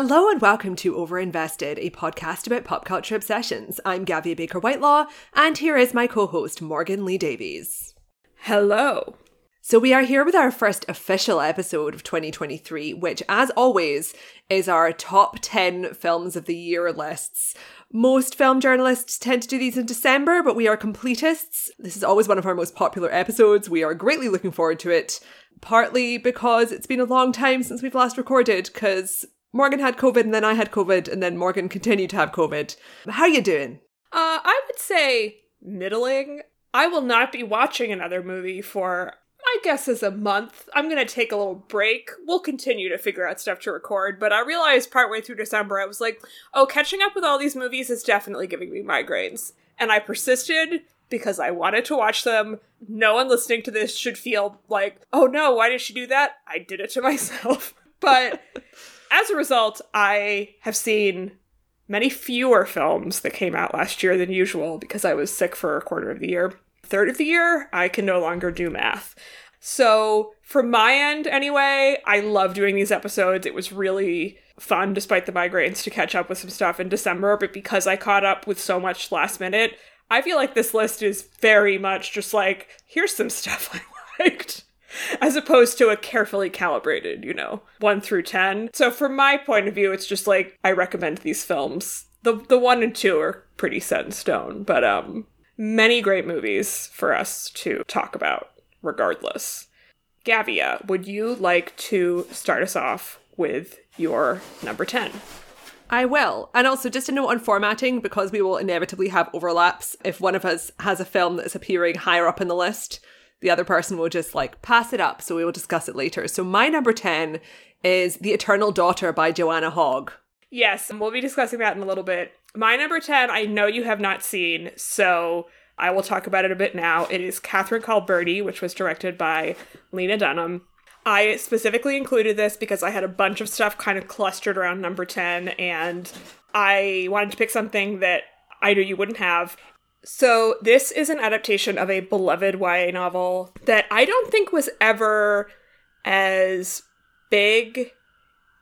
Hello and welcome to Overinvested, a podcast about pop culture obsessions. I'm Gavia Baker-Whitelaw, and here is my co-host, Morgan Lee Davies. Hello. So we are here with our first official episode of 2023, which, as always, is our top 10 films of the year lists. Most film journalists tend to do these in December, but we are completists. This is always one of our most popular episodes. We are greatly looking forward to it, partly because it's been a long time since we've last recorded, because Morgan had COVID and then I had COVID and then Morgan continued to have COVID. How are you doing? I would say middling. I will not be watching another movie for, my guess is, a month. I'm going to take a little break. We'll continue to figure out stuff to record, but I realized partway through December, I was like, oh, catching up with all these movies is definitely giving me migraines. And I persisted because I wanted to watch them. No one listening to this should feel like, oh no, why did she do that? I did it to myself. But as a result, I have seen many fewer films that came out last year than usual because I was sick for a quarter of the year. Third of the year, I can no longer do math. So from my end anyway, I love doing these episodes. It was really fun, despite the migraines, to catch up with some stuff in December. But because I caught up with so much last minute, I feel like this list is very much just like, here's some stuff I liked, as opposed to a carefully calibrated, 1 through 10. So from my point of view, it's just like, I recommend these films. The 1 and 2 are pretty set in stone, but many great movies for us to talk about regardless. Gavia, would you like to start us off with your number 10? I will. And also just a note on formatting, because we will inevitably have overlaps. If one of us has a film that's appearing higher up in the list, the other person will just pass it up. So we will discuss it later. So my number 10 is The Eternal Daughter by Joanna Hogg. Yes, and we'll be discussing that in a little bit. My number 10, I know you have not seen, so I will talk about it a bit now. It is Catherine Called Birdie, which was directed by Lena Dunham. I specifically included this because I had a bunch of stuff kind of clustered around number 10, and I wanted to pick something that I knew you wouldn't have. So this is an adaptation of a beloved YA novel that I don't think was ever as big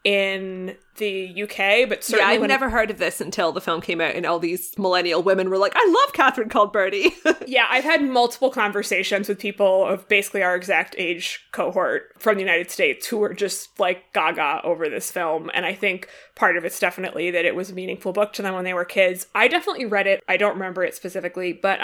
in the UK, but certainly I'd never heard of this until the film came out, and all these millennial women were like, I love Catherine Called Birdie. Yeah, I've had multiple conversations with people of basically our exact age cohort from the United States who were just like gaga over this film. And I think part of it's definitely that it was a meaningful book to them when they were kids. I definitely read it. I don't remember it specifically, but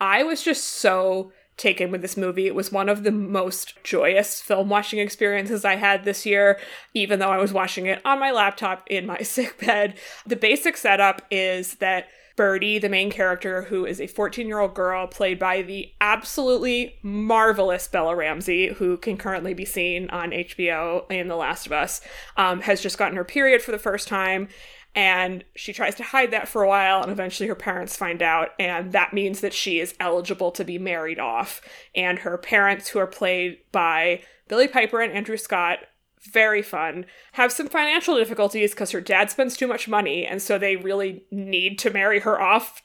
I was just so taken with this movie. It was one of the most joyous film watching experiences I had this year, even though I was watching it on my laptop in my sickbed. The basic setup is that Birdie, the main character, who is a 14-year-old girl played by the absolutely marvelous Bella Ramsey, who can currently be seen on HBO in The Last of Us, has just gotten her period for the first time. And she tries to hide that for a while, and eventually her parents find out, and that means that she is eligible to be married off. And her parents, who are played by Billy Piper and Andrew Scott, very fun, have some financial difficulties because her dad spends too much money, and so they really need to marry her off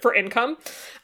for income.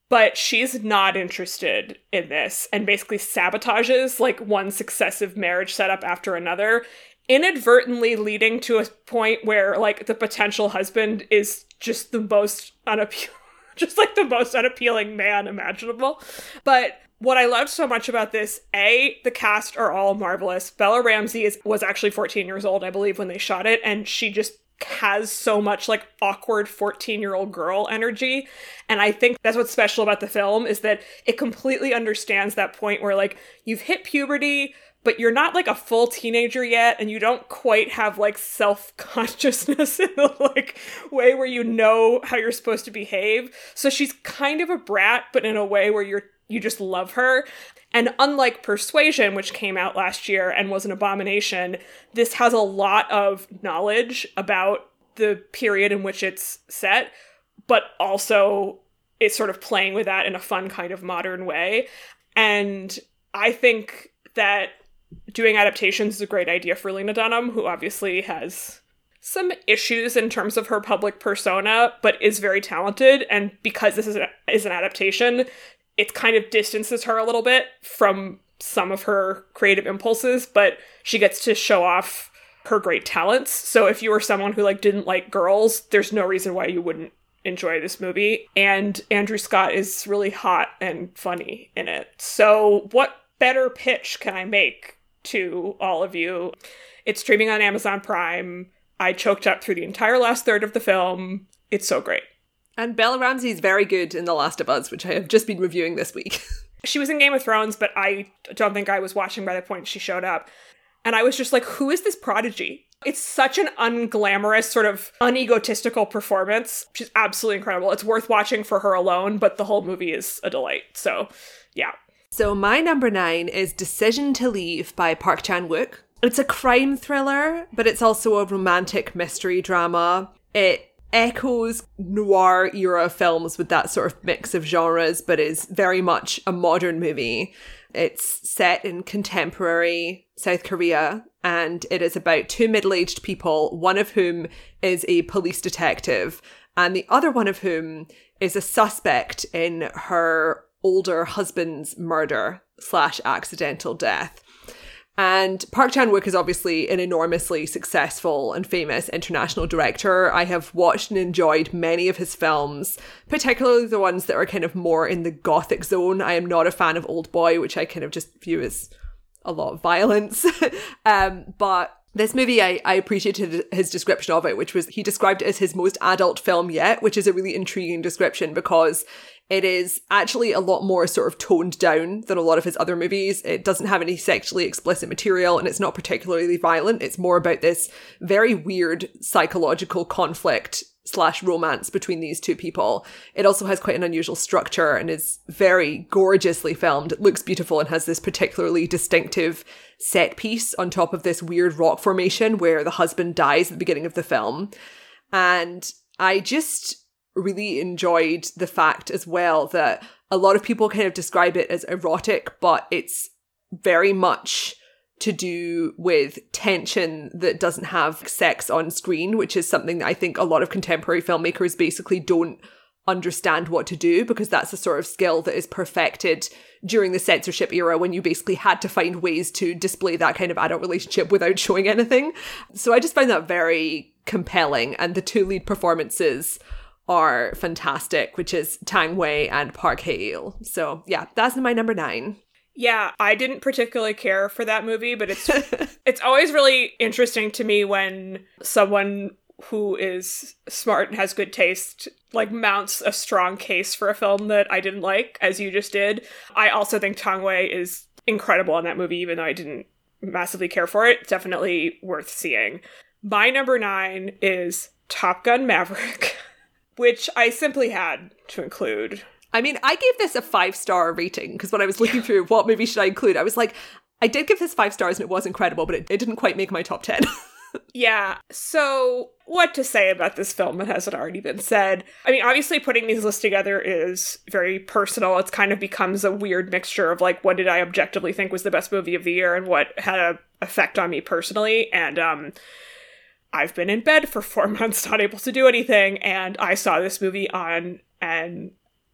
But she's not interested in this, and basically sabotages one successive marriage setup after another, inadvertently leading to a point where the potential husband is just the most unappealing man imaginable. But what I loved so much about this, A, the cast are all marvelous. Bella Ramsey was actually 14 years old, I believe, when they shot it, and she just has so much awkward 14-year-old girl energy. And I think that's what's special about the film, is that it completely understands that point where you've hit puberty, but you're not a full teenager yet, and you don't quite have self-consciousness in the way where you know how you're supposed to behave. So she's kind of a brat, but in a way where you just love her. And unlike Persuasion, which came out last year and was an abomination, this has a lot of knowledge about the period in which it's set, but also it's sort of playing with that in a fun kind of modern way. And I think that doing adaptations is a great idea for Lena Dunham, who obviously has some issues in terms of her public persona, but is very talented. And because this is an adaptation, it kind of distances her a little bit from some of her creative impulses, but she gets to show off her great talents. So if you were someone who like didn't like girls, there's no reason why you wouldn't enjoy this movie. And Andrew Scott is really hot and funny in it. So what better pitch can I make to all of you? It's streaming on Amazon Prime. I choked up through the entire last third of the film. It's so great. And Bella Ramsey is very good in The Last of Us, which I have just been reviewing this week. She was in Game of Thrones, but I don't think I was watching by the point she showed up. And I was just like, who is this prodigy? It's such an unglamorous, sort of unegotistical performance. She's absolutely incredible. It's worth watching for her alone, but the whole movie is a delight. So, yeah. So my number 9 is Decision to Leave by Park Chan-wook. It's a crime thriller, but it's also a romantic mystery drama. It echoes noir era films with that sort of mix of genres, but is very much a modern movie. It's set in contemporary South Korea, and it is about two middle-aged people, one of whom is a police detective, and the other one of whom is a suspect in her older husband's murder/accidental death. And Park Chan-wook is obviously an enormously successful and famous international director. I have watched and enjoyed many of his films, particularly the ones that are kind of more in the gothic zone. I am not a fan of Old Boy, which I kind of just view as a lot of violence. But this movie, I appreciated his description of it, which was he described it as his most adult film yet, which is a really intriguing description because it is actually a lot more sort of toned down than a lot of his other movies. It doesn't have any sexually explicit material and it's not particularly violent. It's more about this very weird psychological conflict/romance between these two people. It also has quite an unusual structure and is very gorgeously filmed. It looks beautiful and has this particularly distinctive set piece on top of this weird rock formation where the husband dies at the beginning of the film. And I just really enjoyed the fact as well that a lot of people kind of describe it as erotic, but it's very much to do with tension that doesn't have sex on screen, which is something that I think a lot of contemporary filmmakers basically don't understand what to do, because that's the sort of skill that is perfected during the censorship era when you basically had to find ways to display that kind of adult relationship without showing anything. So I just find that very compelling, and the two lead performances are fantastic, which is Tang Wei and Park Hae-il. So yeah, that's my number 9. Yeah, I didn't particularly care for that movie, but it's it's always really interesting to me when someone who is smart and has good taste like mounts a strong case for a film that I didn't like, as you just did. I also think Tang Wei is incredible in that movie, even though I didn't massively care for it. It's definitely worth seeing. My number 9 is Top Gun Maverick. Which I simply had to include. I mean, I gave this a 5-star rating because when I was looking through what movie should I include, I was like, I did give this 5 stars and it was incredible, but it didn't quite make my top 10. Yeah. So what to say about this film that hasn't already been said? I mean, obviously putting these lists together is very personal. It's kind of becomes a weird mixture of like, what did I objectively think was the best movie of the year and what had an effect on me personally? And I've been in bed for 4 months, not able to do anything, and I saw this movie on an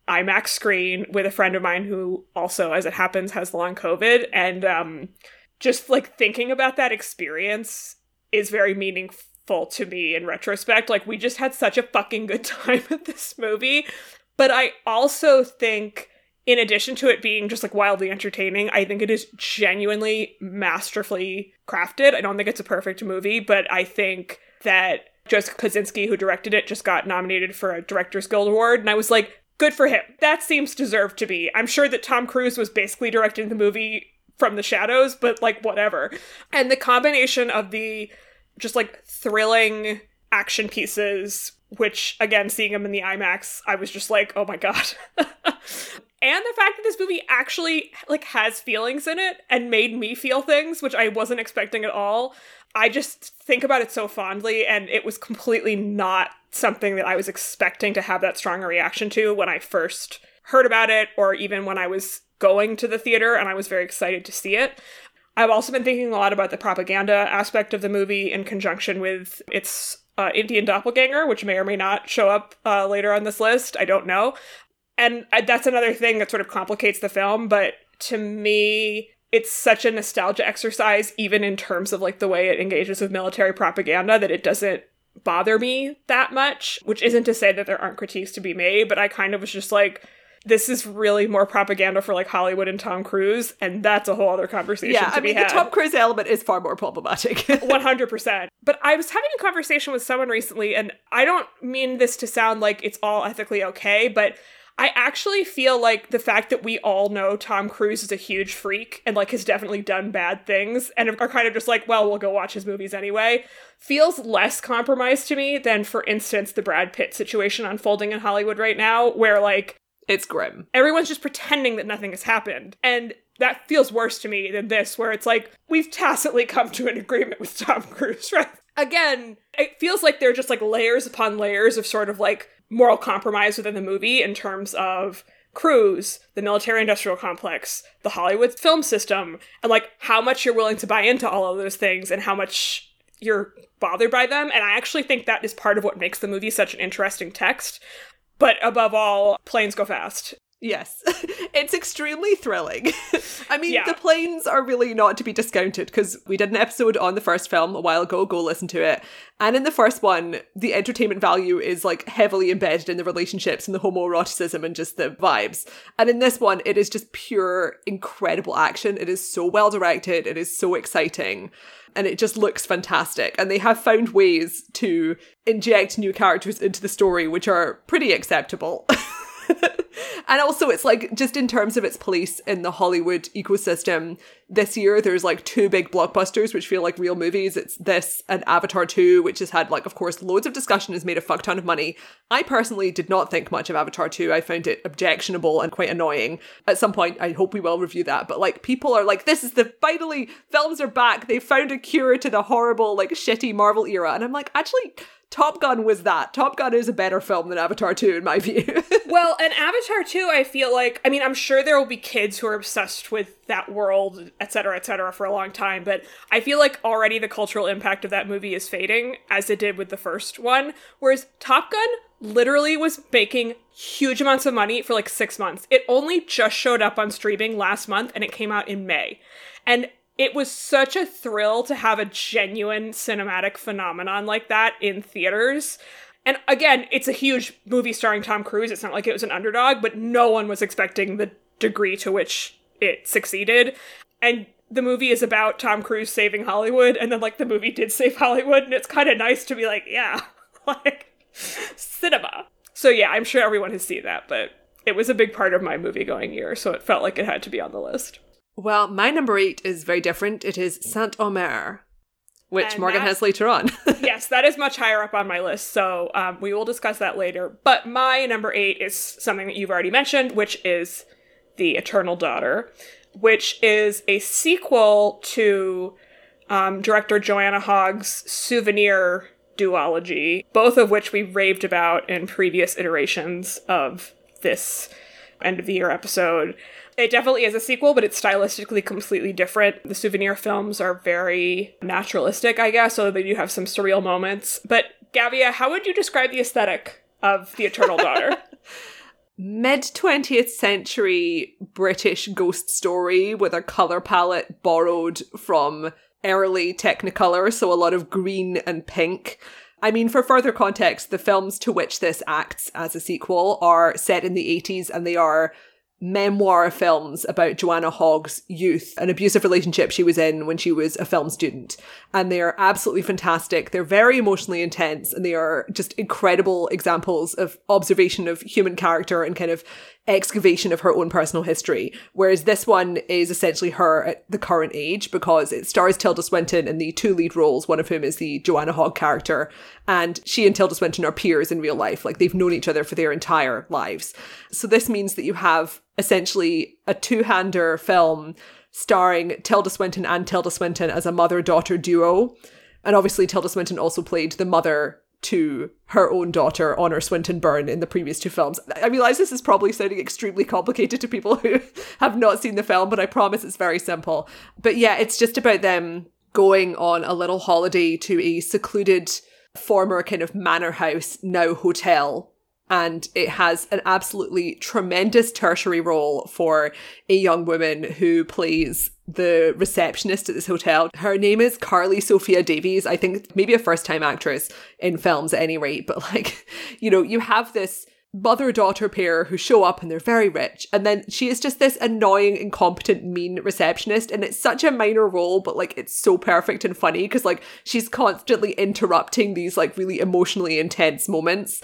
IMAX screen with a friend of mine who also, as it happens, has long COVID, and just, like, thinking about that experience is very meaningful to me in retrospect. Like, we just had such a fucking good time at this movie, but I also think, in addition to it being just like wildly entertaining, I think it is genuinely masterfully crafted. I don't think it's a perfect movie, but I think that Joseph Kosinski, who directed it, just got nominated for a Directors Guild Award. And I was like, good for him. That seems deserved to be. I'm sure that Tom Cruise was basically directing the movie from the shadows, but like whatever. And the combination of the just like thrilling action pieces, which again, seeing them in the IMAX, I was just like, oh my God. And the fact that this movie actually, like, has feelings in it and made me feel things, which I wasn't expecting at all. I just think about it so fondly, and it was completely not something that I was expecting to have that strong a reaction to when I first heard about it, or even when I was going to the theater and I was very excited to see it. I've also been thinking a lot about the propaganda aspect of the movie in conjunction with its Indian doppelganger, which may or may not show up later on this list. I don't know. And that's another thing that sort of complicates the film. But to me, it's such a nostalgia exercise, even in terms of like the way it engages with military propaganda, that it doesn't bother me that much, which isn't to say that there aren't critiques to be made, but I kind of was just like, this is really more propaganda for like Hollywood and Tom Cruise, and that's a whole other conversation to be had. The Tom Cruise element is far more problematic. 100%. But I was having a conversation with someone recently, and I don't mean this to sound like it's all ethically okay, but I actually feel like the fact that we all know Tom Cruise is a huge freak and like has definitely done bad things and are kind of just like, well, we'll go watch his movies anyway, feels less compromised to me than, for instance, the Brad Pitt situation unfolding in Hollywood right now, where like, it's grim. Everyone's just pretending that nothing has happened. And that feels worse to me than this, where it's like, we've tacitly come to an agreement with Tom Cruise, right? Again, it feels like there are just like layers upon layers of sort of like moral compromise within the movie in terms of Cruise, the military-industrial complex, the Hollywood film system, and like how much you're willing to buy into all of those things and how much you're bothered by them. And I actually think that is part of what makes the movie such an interesting text. But above all, planes go fast. Yes. It's extremely thrilling. I mean, yeah. The planes are really not to be discounted, because we did an episode on the first film a while ago. Go listen to it. And in the first one, the entertainment value is like heavily embedded in the relationships and the homoeroticism and just the vibes. And in this one, it is just pure, incredible action. It is so well directed. It is so exciting. And it just looks fantastic. And they have found ways to inject new characters into the story, which are pretty acceptable. And also it's like, just in terms of its place in the Hollywood ecosystem, this year there's like two big blockbusters which feel like real movies. It's this and Avatar 2, which has had like, of course, loads of discussion, has made a fuck ton of money. I personally did not think much of Avatar 2. I found it objectionable and quite annoying. At some point, I hope we will review that. But like, people are like, this is the, finally, films are back. They found a cure to the horrible, like shitty Marvel era. And I'm like, actually, Top Gun was that. Top Gun is a better film than Avatar 2, in my view. Well, and Avatar 2, I feel like, I mean, I'm sure there will be kids who are obsessed with that world, et cetera, for a long time, but I feel like already the cultural impact of that movie is fading, as it did with the first one, whereas Top Gun literally was making huge amounts of money for like 6 months. It only just showed up on streaming last month, and it came out in May. And it was such a thrill to have a genuine cinematic phenomenon like that in theaters. And again, it's a huge movie starring Tom Cruise. It's not like it was an underdog, but no one was expecting the degree to which it succeeded. And the movie is about Tom Cruise saving Hollywood. And then like the movie did save Hollywood. And it's kind of nice to be like, yeah, like cinema. So yeah, I'm sure everyone has seen that, but it was a big part of my movie going year. So it felt like it had to be on the list. Well, my number 8 is very different. It is Saint-Omer, which Morgan has later on. Yes, that is much higher up on my list, so we will discuss that later. But my number 8 is something that you've already mentioned, which is The Eternal Daughter, which is a sequel to director Joanna Hogg's Souvenir duology, both of which we raved about in previous iterations of this end of the year episode. It definitely is a sequel, but it's stylistically completely different. The Souvenir films are very naturalistic, I guess, although they do have some surreal moments. But Gavia, how would you describe the aesthetic of The Eternal Daughter? Mid-20th century British ghost story with a colour palette borrowed from early Technicolor, so a lot of green and pink. I mean, for further context, the films to which this acts as a sequel are set in the 80s, and they are memoir films about Joanna Hogg's youth, an abusive relationship she was in when she was a film student. And they are absolutely fantastic. They're very emotionally intense, and they are just incredible examples of observation of human character and kind of excavation of her own personal history. Whereas this one is essentially her at the current age, because it stars Tilda Swinton in the two lead roles, one of whom is the Joanna Hogg character. And she and Tilda Swinton are peers in real life. Like, they've known each other for their entire lives. So this means that you have essentially a two-hander film starring Tilda Swinton and Tilda Swinton as a mother-daughter duo. And obviously Tilda Swinton also played the mother to her own daughter, Honor Swinton Byrne, in the previous two films. I realise this is probably sounding extremely complicated to people who have not seen the film, but I promise it's very simple. But yeah, it's just about them going on a little holiday to a secluded former kind of manor house, now hotel. And it has an absolutely tremendous tertiary role for a young woman who plays the receptionist at this hotel. Her name is Carly Sophia Davies. I think maybe a first-time actress in films at any rate. But like, you know, you have this mother-daughter pair who show up and they're very rich. And then she is just this annoying, incompetent, mean receptionist. And it's such a minor role, but like it's so perfect and funny because like she's constantly interrupting these like really emotionally intense moments.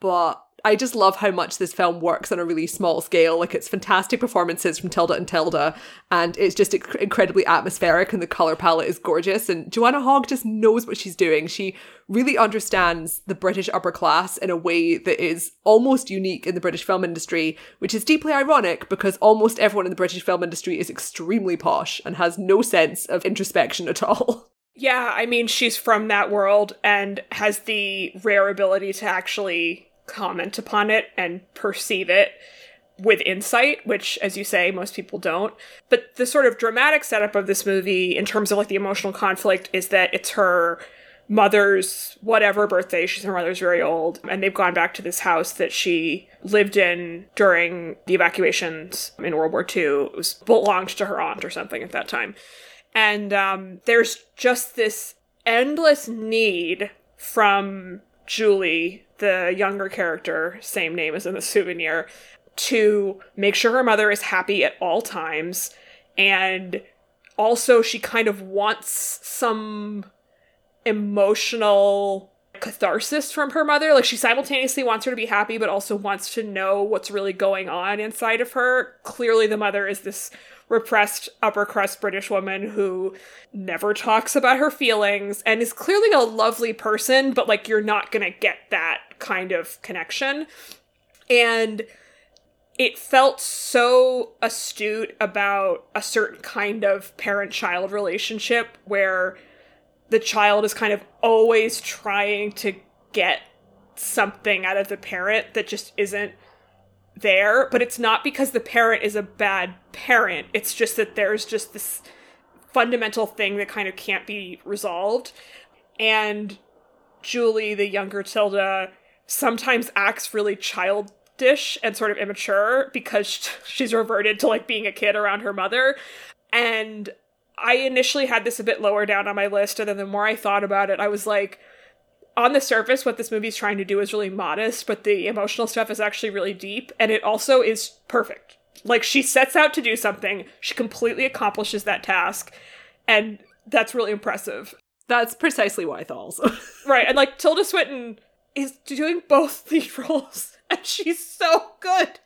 But I just love how much this film works on a really small scale. Like, it's fantastic performances from Tilda and Tilda, and it's just incredibly atmospheric, and the colour palette is gorgeous, and Joanna Hogg just knows what she's doing. She really understands the British upper class in a way that is almost unique in the British film industry, which is deeply ironic because almost everyone in the British film industry is extremely posh and has no sense of introspection at all. Yeah, I mean, she's from that world and has the rare ability to actually comment upon it and perceive it with insight, which, as you say, most people don't. But the sort of dramatic setup of this movie in terms of like the emotional conflict is that it's her mother's whatever birthday. She's her mother's very old, and they've gone back to this house that she lived in during the evacuations in World War II. It was belonged to her aunt or something at that time. And there's just this endless need from Julie, the younger character, same name as in The Souvenir, to make sure her mother is happy at all times. And also she kind of wants some emotional catharsis from her mother. Like, she simultaneously wants her to be happy, but also wants to know what's really going on inside of her. Clearly the mother is this repressed upper crust British woman who never talks about her feelings and is clearly a lovely person, but like you're not gonna get that kind of connection. And it felt so astute about a certain kind of parent-child relationship where the child is kind of always trying to get something out of the parent that just isn't there, but it's not because the parent is a bad parent. It's just that there's just this fundamental thing that kind of can't be resolved. And Julie, the younger Tilda, sometimes acts really childish and sort of immature because she's reverted to like being a kid around her mother. And I initially had this a bit lower down on my list, and then the more I thought about it, I was like, on the surface, what this movie's trying to do is really modest, but the emotional stuff is actually really deep, and it also is perfect. Like, she sets out to do something, she completely accomplishes that task, and that's really impressive. That's precisely what I thought also. Right, and like, Tilda Swinton is doing both these roles, and she's so good!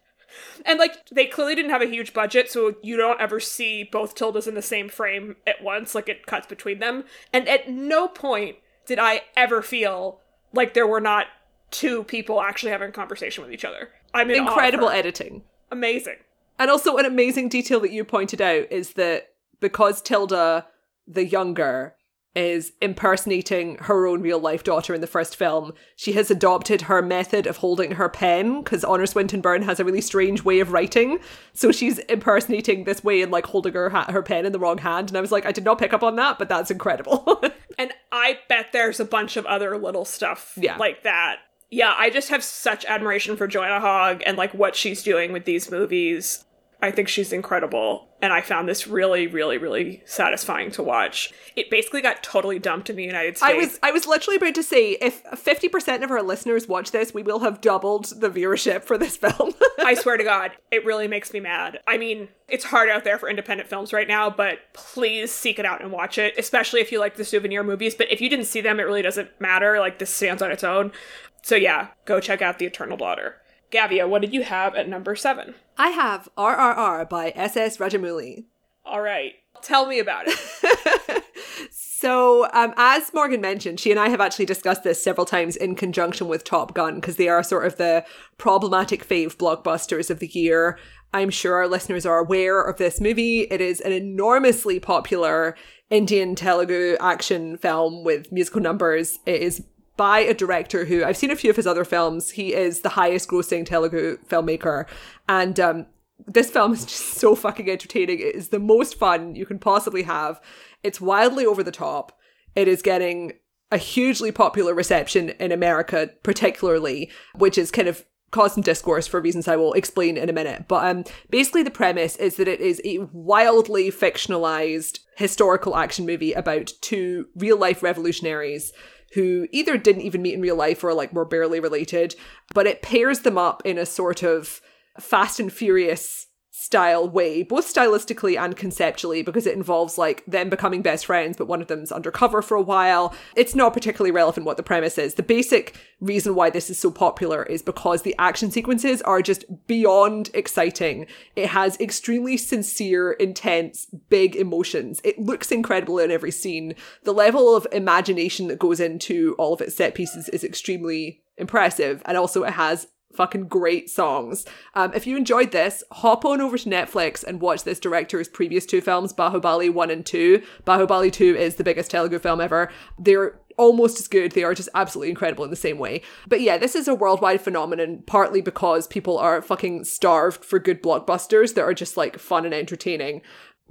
And like, they clearly didn't have a huge budget, so you don't ever see both Tildas in the same frame at once, like it cuts between them. And at no point did I ever feel like there were not two people actually having a conversation with each other. I'm in incredible editing. Amazing. And also an amazing detail that you pointed out is that because Tilda, the younger, is impersonating her own real-life daughter in the first film, she has adopted her method of holding her pen, because Honor Swinton Byrne has a really strange way of writing. So she's impersonating this way and, like, holding her pen in the wrong hand. And I was like, I did not pick up on that, but that's incredible. And I bet there's a bunch of other little stuff like that. Yeah, I just have such admiration for Joanna Hogg and, like, what she's doing with these movies. I think she's incredible, and I found this really, really, really satisfying to watch. It basically got totally dumped in the United States. I was literally about to say, if 50% of our listeners watch this, we will have doubled the viewership for this film. I swear to God, it really makes me mad. I mean, it's hard out there for independent films right now, but please seek it out and watch it, especially if you like the Souvenir movies. But if you didn't see them, it really doesn't matter. Like, this stands on its own. So yeah, go check out The Eternal Daughter. Gavia, what did you have at number 7? I have RRR by S.S. Rajamouli. All right. Tell me about it. So, as Morgan mentioned, she and I have actually discussed this several times in conjunction with Top Gun, because they are sort of the problematic fave blockbusters of the year. I'm sure our listeners are aware of this movie. It is an enormously popular Indian Telugu action film with musical numbers. It is by a director who, I've seen a few of his other films, he is the highest grossing Telugu filmmaker. And this film is just so fucking entertaining. It is the most fun you can possibly have. It's wildly over the top. It is getting a hugely popular reception in America, particularly, which is kind of cause some discourse for reasons I will explain in a minute. But basically the premise is that it is a wildly fictionalized historical action movie about two real-life revolutionaries who either didn't even meet in real life or like were barely related, but it pairs them up in a sort of Fast and Furious style way, both stylistically and conceptually, because it involves like them becoming best friends, but one of them's undercover for a while. It's not particularly relevant what the premise is. The basic reason why this is so popular is because the action sequences are just beyond exciting. It has extremely sincere, intense, big emotions. It looks incredible in every scene. The level of imagination that goes into all of its set pieces is extremely impressive, and also it has fucking great songs. If you enjoyed this, hop on over to Netflix and watch this director's previous two films, Bahubali 1 and 2. Bahubali 2 is the biggest Telugu film ever. They're almost as good. They are just absolutely incredible in the same way. But yeah, this is a worldwide phenomenon, partly because people are fucking starved for good blockbusters that are just like fun and entertaining.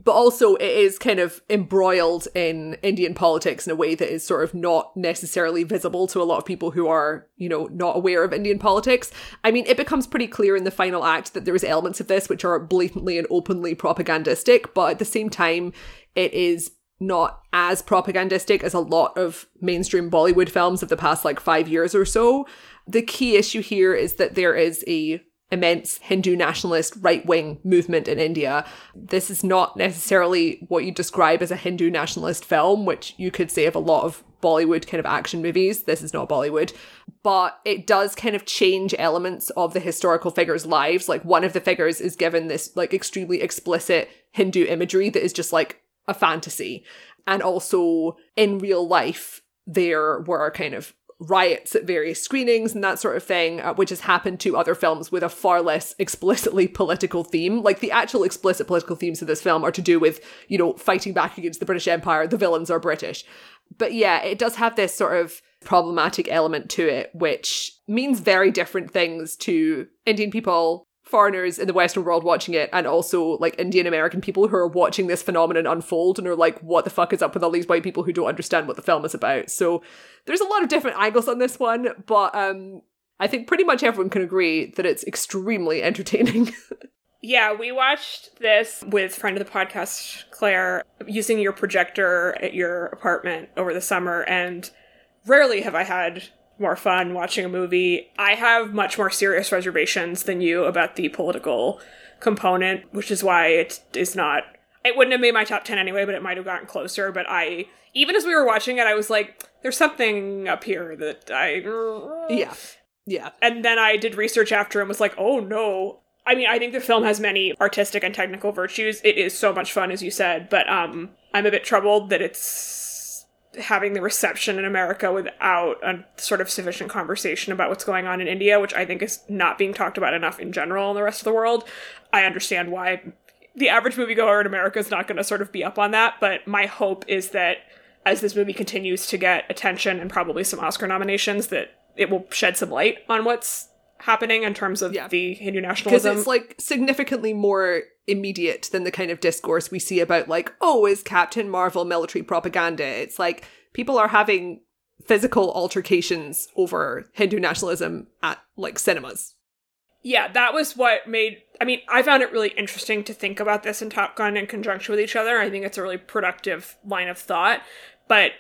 But also it is kind of embroiled in Indian politics in a way that is sort of not necessarily visible to a lot of people who are, you know, not aware of Indian politics. I mean, it becomes pretty clear in the final act that there is elements of this which are blatantly and openly propagandistic, but at the same time, it is not as propagandistic as a lot of mainstream Bollywood films of the past like 5 years or so. The key issue here is that there is a immense Hindu nationalist right-wing movement in India. This is not necessarily what you describe as a Hindu nationalist film, which you could say of a lot of Bollywood kind of action movies. This is not Bollywood, but it does kind of change elements of the historical figures' lives. Like one of the figures is given this like extremely explicit Hindu imagery that is just like a fantasy. And also in real life, there were kind of riots at various screenings and that sort of thing, which has happened to other films with a far less explicitly political theme. Like the actual explicit political themes of this film are to do with, you know, fighting back against the British Empire. The villains are British. But yeah, it does have this sort of problematic element to it, which means very different things to Indian people, foreigners in the Western world watching it, and also like Indian American people who are watching this phenomenon unfold and are like, what the fuck is up with all these white people who don't understand what the film is about? So there's a lot of different angles on this one, but I think pretty much everyone can agree that it's extremely entertaining. Yeah, we watched this with friend of the podcast, Claire, using your projector at your apartment over the summer, and rarely have I had more fun watching a movie. I have much more serious reservations than you about the political component, which is why it is not, it wouldn't have made my top 10 anyway, but it might have gotten closer. But I, even as we were watching it, I was like, there's something up here that I... Yeah. And then I did research after and was like, oh no. I mean, I think the film has many artistic and technical virtues. It is so much fun, as you said, but I'm a bit troubled that it's having the reception in America without a sort of sufficient conversation about what's going on in India, which I think is not being talked about enough in general in the rest of the world. I understand why the average moviegoer in America is not going to sort of be up on that, but my hope is that as this movie continues to get attention and probably some Oscar nominations, that it will shed some light on what's happening in terms of the Hindu nationalism. Because it's like significantly more immediate than the kind of discourse we see about like, oh, is Captain Marvel military propaganda? It's like people are having physical altercations over Hindu nationalism at like cinemas. Yeah, that was what made, I mean, I found it really interesting to think about this in Top Gun in conjunction with each other. I think it's a really productive line of thought, but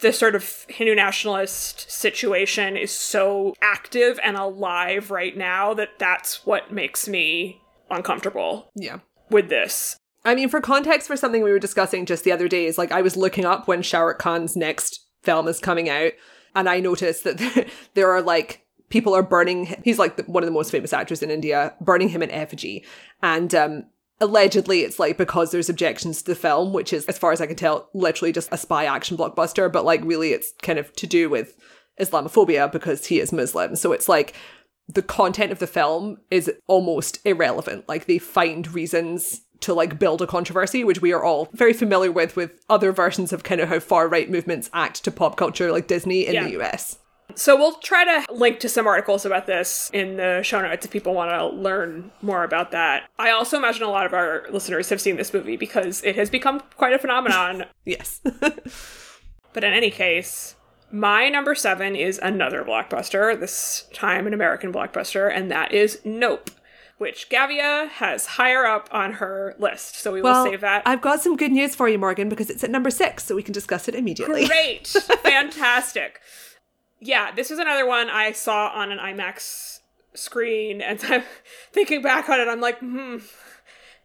the sort of Hindu nationalist situation is so active and alive right now that that's what makes me uncomfortable. Yeah. With this. I mean, for context, for something we were discussing just the other day is like, I was looking up when Shah Rukh Khan's next film is coming out, and I noticed that there are like, people are burning him. He's like one of the most famous actors in India, burning him in effigy. And allegedly, it's like because there's objections to the film, which is, as far as I can tell, literally just a spy action blockbuster. But like, really, it's kind of to do with Islamophobia because he is Muslim. So it's like the content of the film is almost irrelevant. Like they find reasons to like build a controversy, which we are all very familiar with other versions of kind of how far right movements act to pop culture, like Disney in the US. So we'll try to link to some articles about this in the show notes if people want to learn more about that. I also imagine a lot of our listeners have seen this movie because it has become quite a phenomenon. Yes. But in any case, My number 7 is another blockbuster, this time an American blockbuster, and that is Nope, which Gavia has higher up on her list. So we will save that. I've got some good news for you, Morgan, because it's at number 6, so we can discuss it immediately. Great. Fantastic. Yeah, this is another one I saw on an IMAX screen, and I'm thinking back on it, I'm like,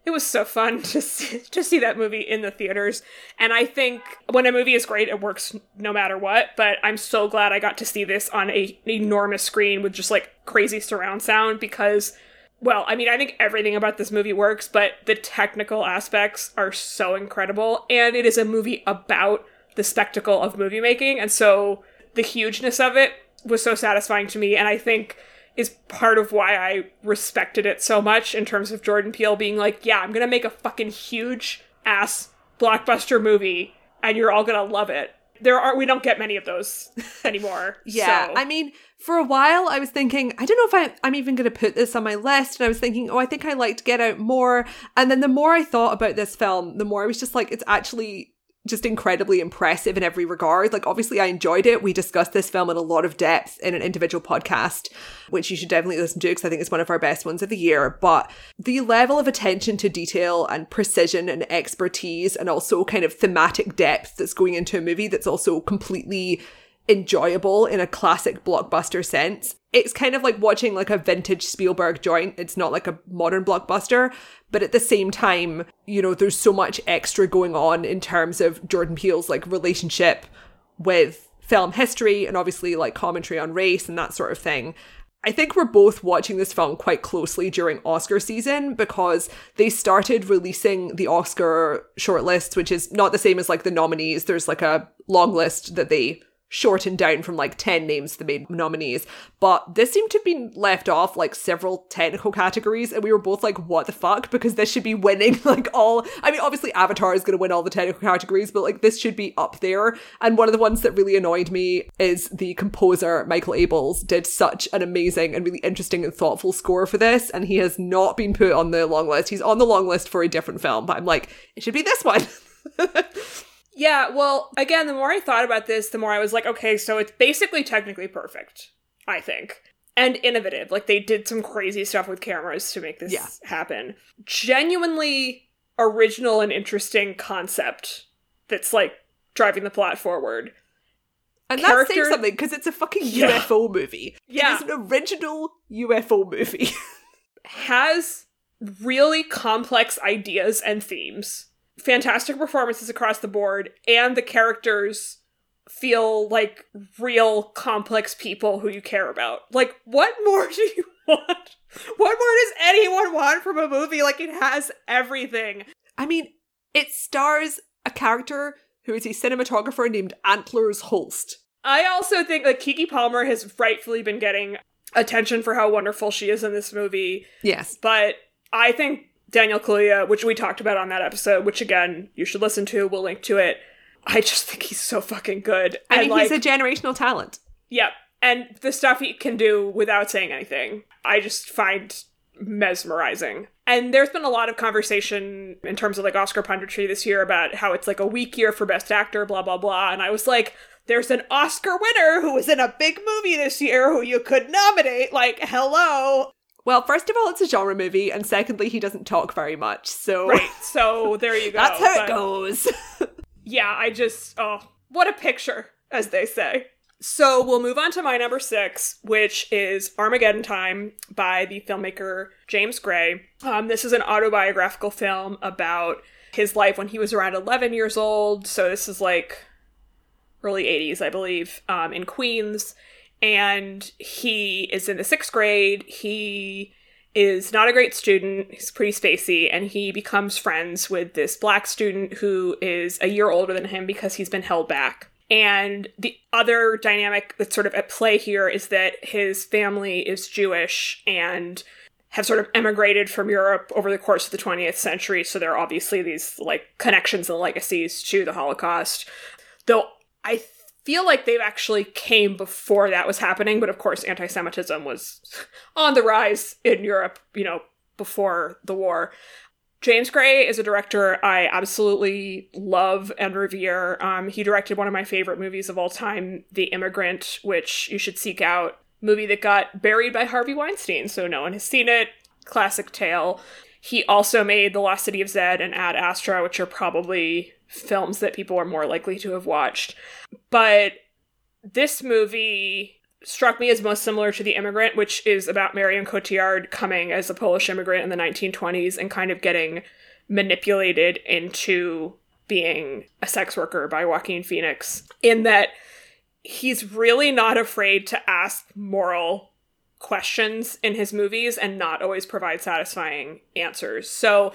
it was so fun to see that movie in the theaters. And I think when a movie is great, it works no matter what. But I'm so glad I got to see this on an enormous screen with just like crazy surround sound because... Well, I mean, I think everything about this movie works, but the technical aspects are so incredible. And it is a movie about the spectacle of movie making. And so the hugeness of it was so satisfying to me. And I think is part of why I respected it so much in terms of Jordan Peele being like, yeah, I'm going to make a fucking huge ass blockbuster movie and you're all going to love it. We don't get many of those anymore. Yeah. So. I mean, for a while I was thinking, I don't know if I'm even going to put this on my list. And I was thinking, I think I liked Get Out more. And then the more I thought about this film, the more I was just like, it's actually just incredibly impressive in every regard. Like, obviously I enjoyed it. We discussed this film in a lot of depth in an individual podcast, which you should definitely listen to because I think it's one of our best ones of the year. But the level of attention to detail and precision and expertise and also kind of thematic depth that's going into a movie that's also completely enjoyable in a classic blockbuster sense. It's kind of like watching like a vintage Spielberg joint. It's not like a modern blockbuster, but at the same time, you know, there's so much extra going on in terms of Jordan Peele's like relationship with film history and obviously like commentary on race and that sort of thing. I think we're both watching this film quite closely during Oscar season because they started releasing the Oscar shortlist, which is not the same as like the nominees. There's like a long list that they shortened down from like 10 names to the main nominees, but this seemed to be left off like several technical categories, and we were both like, what the fuck, because this should be winning like all... I mean, obviously Avatar is going to win all the technical categories, but like this should be up there. And one of the ones that really annoyed me is the composer Michael Abels did such an amazing and really interesting and thoughtful score for this, and he has not been put on the long list. He's on the long list for a different film, but I'm like, it should be this one. Yeah, well, again, the more I thought about this, the more I was like, okay, so it's basically technically perfect, I think. And innovative. Like, they did some crazy stuff with cameras to make this happen. Genuinely original and interesting concept that's, like, driving the plot forward. And that's saying something, because it's a fucking UFO movie. Yeah. It is an original UFO movie. Has really complex ideas and themes. Fantastic performances across the board, and the characters feel like real complex people who you care about. Like, what more do you want? What more does anyone want from a movie? Like, it has everything. I mean, it stars a character who is a cinematographer named Antlers Holst. I also think like Keke Palmer has rightfully been getting attention for how wonderful she is in this movie. Yes. But I think Daniel Kaluuya, which we talked about on that episode, which again, you should listen to, we'll link to it. I just think he's so fucking good. I mean, he's a generational talent. Yep. Yeah, and the stuff he can do without saying anything, I just find mesmerizing. And there's been a lot of conversation in terms of like Oscar punditry this year about how it's like a weak year for Best Actor, blah, blah, blah. And I was like, there's an Oscar winner who was in a big movie this year who you could nominate. Like, hello. Well, first of all, it's a genre movie, and secondly, he doesn't talk very much, so... Right, so there you go. That's how it goes. Yeah, I just... Oh, what a picture, as they say. So we'll move on to my number 6, which is Armageddon Time by the filmmaker James Gray. This is an autobiographical film about his life when he was around 11 years old, so this is like early 80s, I believe, in Queens. And he is in the 6th grade. He is not a great student. He's pretty spacey. And he becomes friends with this black student who is a year older than him because he's been held back. And the other dynamic that's sort of at play here is that his family is Jewish and have sort of emigrated from Europe over the course of the 20th century. So there are obviously these, like, connections and legacies to the Holocaust. Though I feel like they've actually came before that was happening, but of course anti-Semitism was on the rise in Europe, you know, before the war. James Gray is a director I absolutely love and revere. He directed one of my favorite movies of all time, The Immigrant, which you should seek out. Movie that got buried by Harvey Weinstein, so no one has seen it. Classic tale. He also made The Lost City of Zed and Ad Astra, which are probably films that people are more likely to have watched. But this movie struck me as most similar to The Immigrant, which is about Marion Cotillard coming as a Polish immigrant in the 1920s and kind of getting manipulated into being a sex worker by Joaquin Phoenix, in that he's really not afraid to ask moral questions in his movies and not always provide satisfying answers. So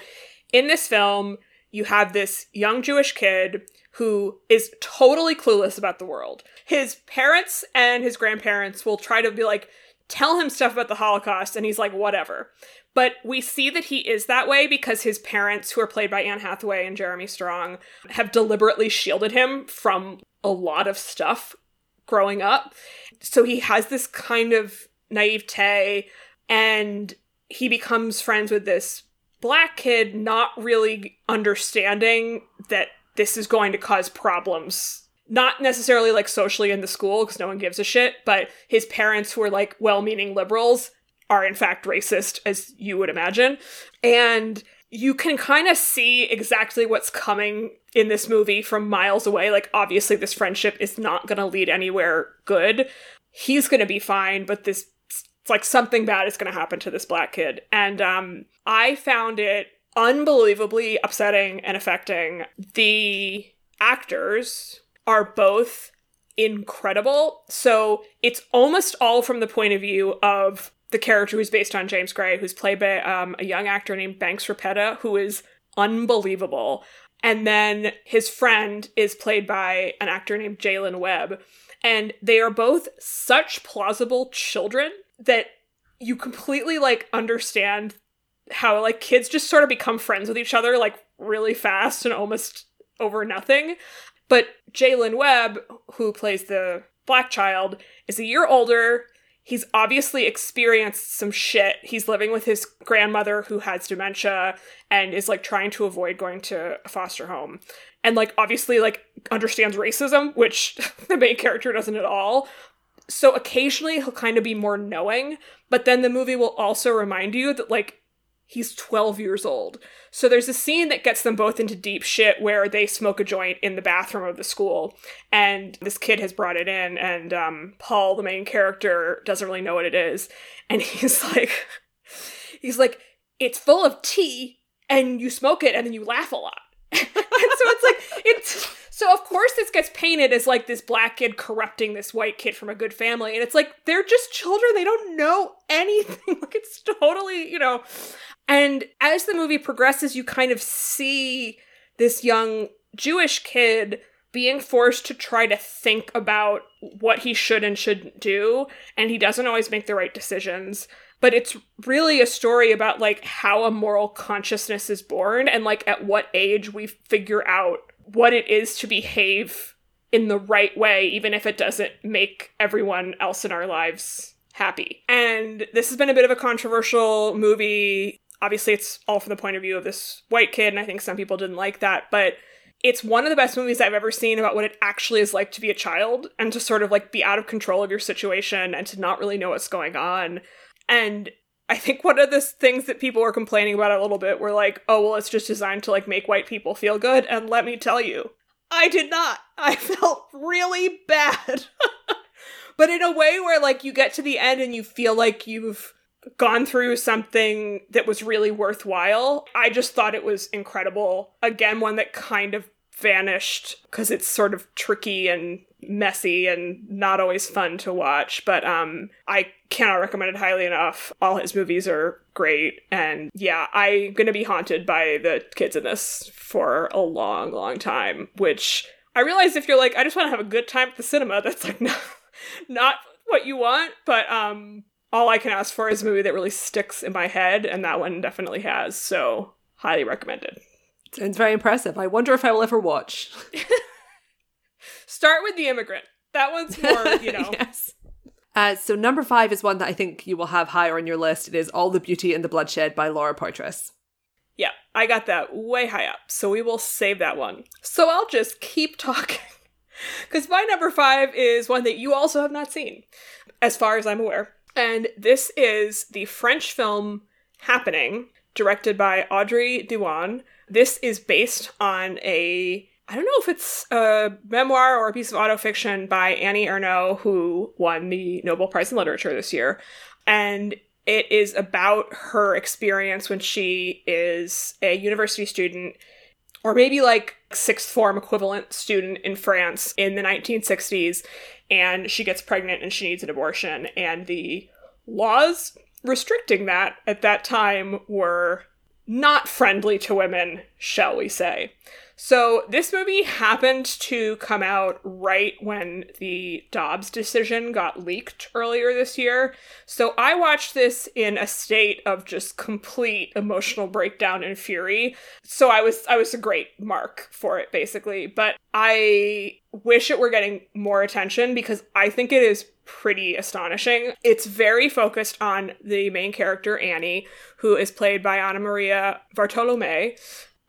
in this film, you have this young Jewish kid who is totally clueless about the world. His parents and his grandparents will try to be like, tell him stuff about the Holocaust, and he's like, whatever. But we see that he is that way because his parents, who are played by Anne Hathaway and Jeremy Strong, have deliberately shielded him from a lot of stuff growing up. So he has this kind of naivete, and he becomes friends with this Black kid, not really understanding that this is going to cause problems, not necessarily like socially in the school because no one gives a shit, but his parents, who are like well-meaning liberals, are in fact racist, as you would imagine. And you can kind of see exactly what's coming in this movie from miles away. Like, obviously this friendship is not going to lead anywhere good. He's going to be fine, but this, it's like something bad is going to happen to this Black kid. And I found it unbelievably upsetting and affecting. The actors are both incredible. So it's almost all from the point of view of the character who's based on James Gray, who's played by a young actor named Banks Rapetta, who is unbelievable. And then his friend is played by an actor named Jalen Webb. And they are both such plausible children that you completely, like, understand how, like, kids just sort of become friends with each other, like, really fast and almost over nothing. But Jalen Webb, who plays the Black child, is a year older. He's obviously experienced some shit. He's living with his grandmother, who has dementia and is, like, trying to avoid going to a foster home. And, like, obviously, like, understands racism, which the main character doesn't at all. So occasionally he'll kind of be more knowing, but then the movie will also remind you that, like, he's 12 years old. So there's a scene that gets them both into deep shit where they smoke a joint in the bathroom of the school, and this kid has brought it in, and Paul, the main character, doesn't really know what it is. And he's like, it's full of tea, and you smoke it, and then you laugh a lot. And so so of course this gets painted as like this Black kid corrupting this white kid from a good family. And it's like, they're just children. They don't know anything. Like, it's totally, you know. And as the movie progresses, you kind of see this young Jewish kid being forced to try to think about what he should and shouldn't do. And he doesn't always make the right decisions. But it's really a story about, like, how a moral consciousness is born and, like, at what age we figure out what it is to behave in the right way, even if it doesn't make everyone else in our lives happy. And this has been a bit of a controversial movie. Obviously, it's all from the point of view of this white kid, and I think some people didn't like that, but it's one of the best movies I've ever seen about what it actually is like to be a child and to sort of, like, be out of control of your situation and to not really know what's going on. And I think one of the things that people were complaining about a little bit were like, oh, well, it's just designed to, like, make white people feel good. And let me tell you, I did not. I felt really bad. But in a way where, like, you get to the end and you feel like you've gone through something that was really worthwhile. I just thought it was incredible. Again, one that kind of vanished because it's sort of tricky and messy and not always fun to watch, but I cannot recommend it highly enough. All his movies are great, and yeah, I'm gonna be haunted by the kids in this for a long, long time, which I realize if you're like, I just want to have a good time at the cinema, that's like not what you want, but all I can ask for is a movie that really sticks in my head, and that one definitely has, so highly recommended. Sounds very impressive. I wonder if I will ever watch. Start with The Immigrant. That one's more, you know. Yes. So number 5 is one that I think you will have higher on your list. It is All the Beauty and the Bloodshed by Laura Poitras. Yeah, I got that way high up, so we will save that one. So I'll just keep talking, because my number 5 is one that you also have not seen, as far as I'm aware. And this is the French film Happening, directed by Audrey Diwan. This is based on a, I don't know if it's a memoir or a piece of autofiction by Annie Ernaux, who won the Nobel Prize in Literature this year. And it is about her experience when she is a university student, or maybe like sixth form equivalent student in France in the 1960s, and she gets pregnant and she needs an abortion. And the laws restricting that at that time were not friendly to women, shall we say. So this movie happened to come out right when the Dobbs decision got leaked earlier this year. So I watched this in a state of just complete emotional breakdown and fury. So I was a great mark for it, basically. But I wish it were getting more attention because I think it is pretty astonishing. It's very focused on the main character, Annie, who is played by Anna Maria Bartolome.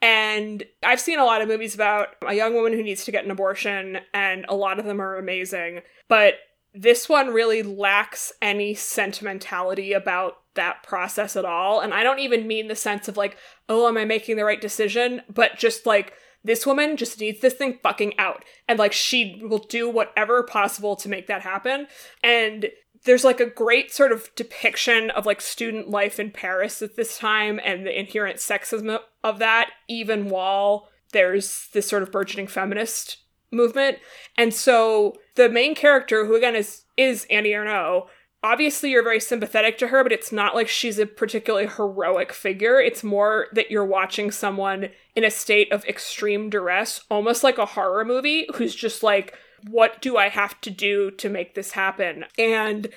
And I've seen a lot of movies about a young woman who needs to get an abortion, and a lot of them are amazing. But this one really lacks any sentimentality about that process at all. And I don't even mean the sense of like, oh, am I making the right decision? But just like, this woman just needs this thing fucking out. And like, she will do whatever possible to make that happen. And there's like a great sort of depiction of like student life in Paris at this time and the inherent sexism of that, even while there's this sort of burgeoning feminist movement. And so the main character, who again is Annie Ernaux, obviously you're very sympathetic to her, but it's not like she's a particularly heroic figure. It's more that you're watching someone in a state of extreme duress, almost like a horror movie, who's just like, what do I have to do to make this happen? And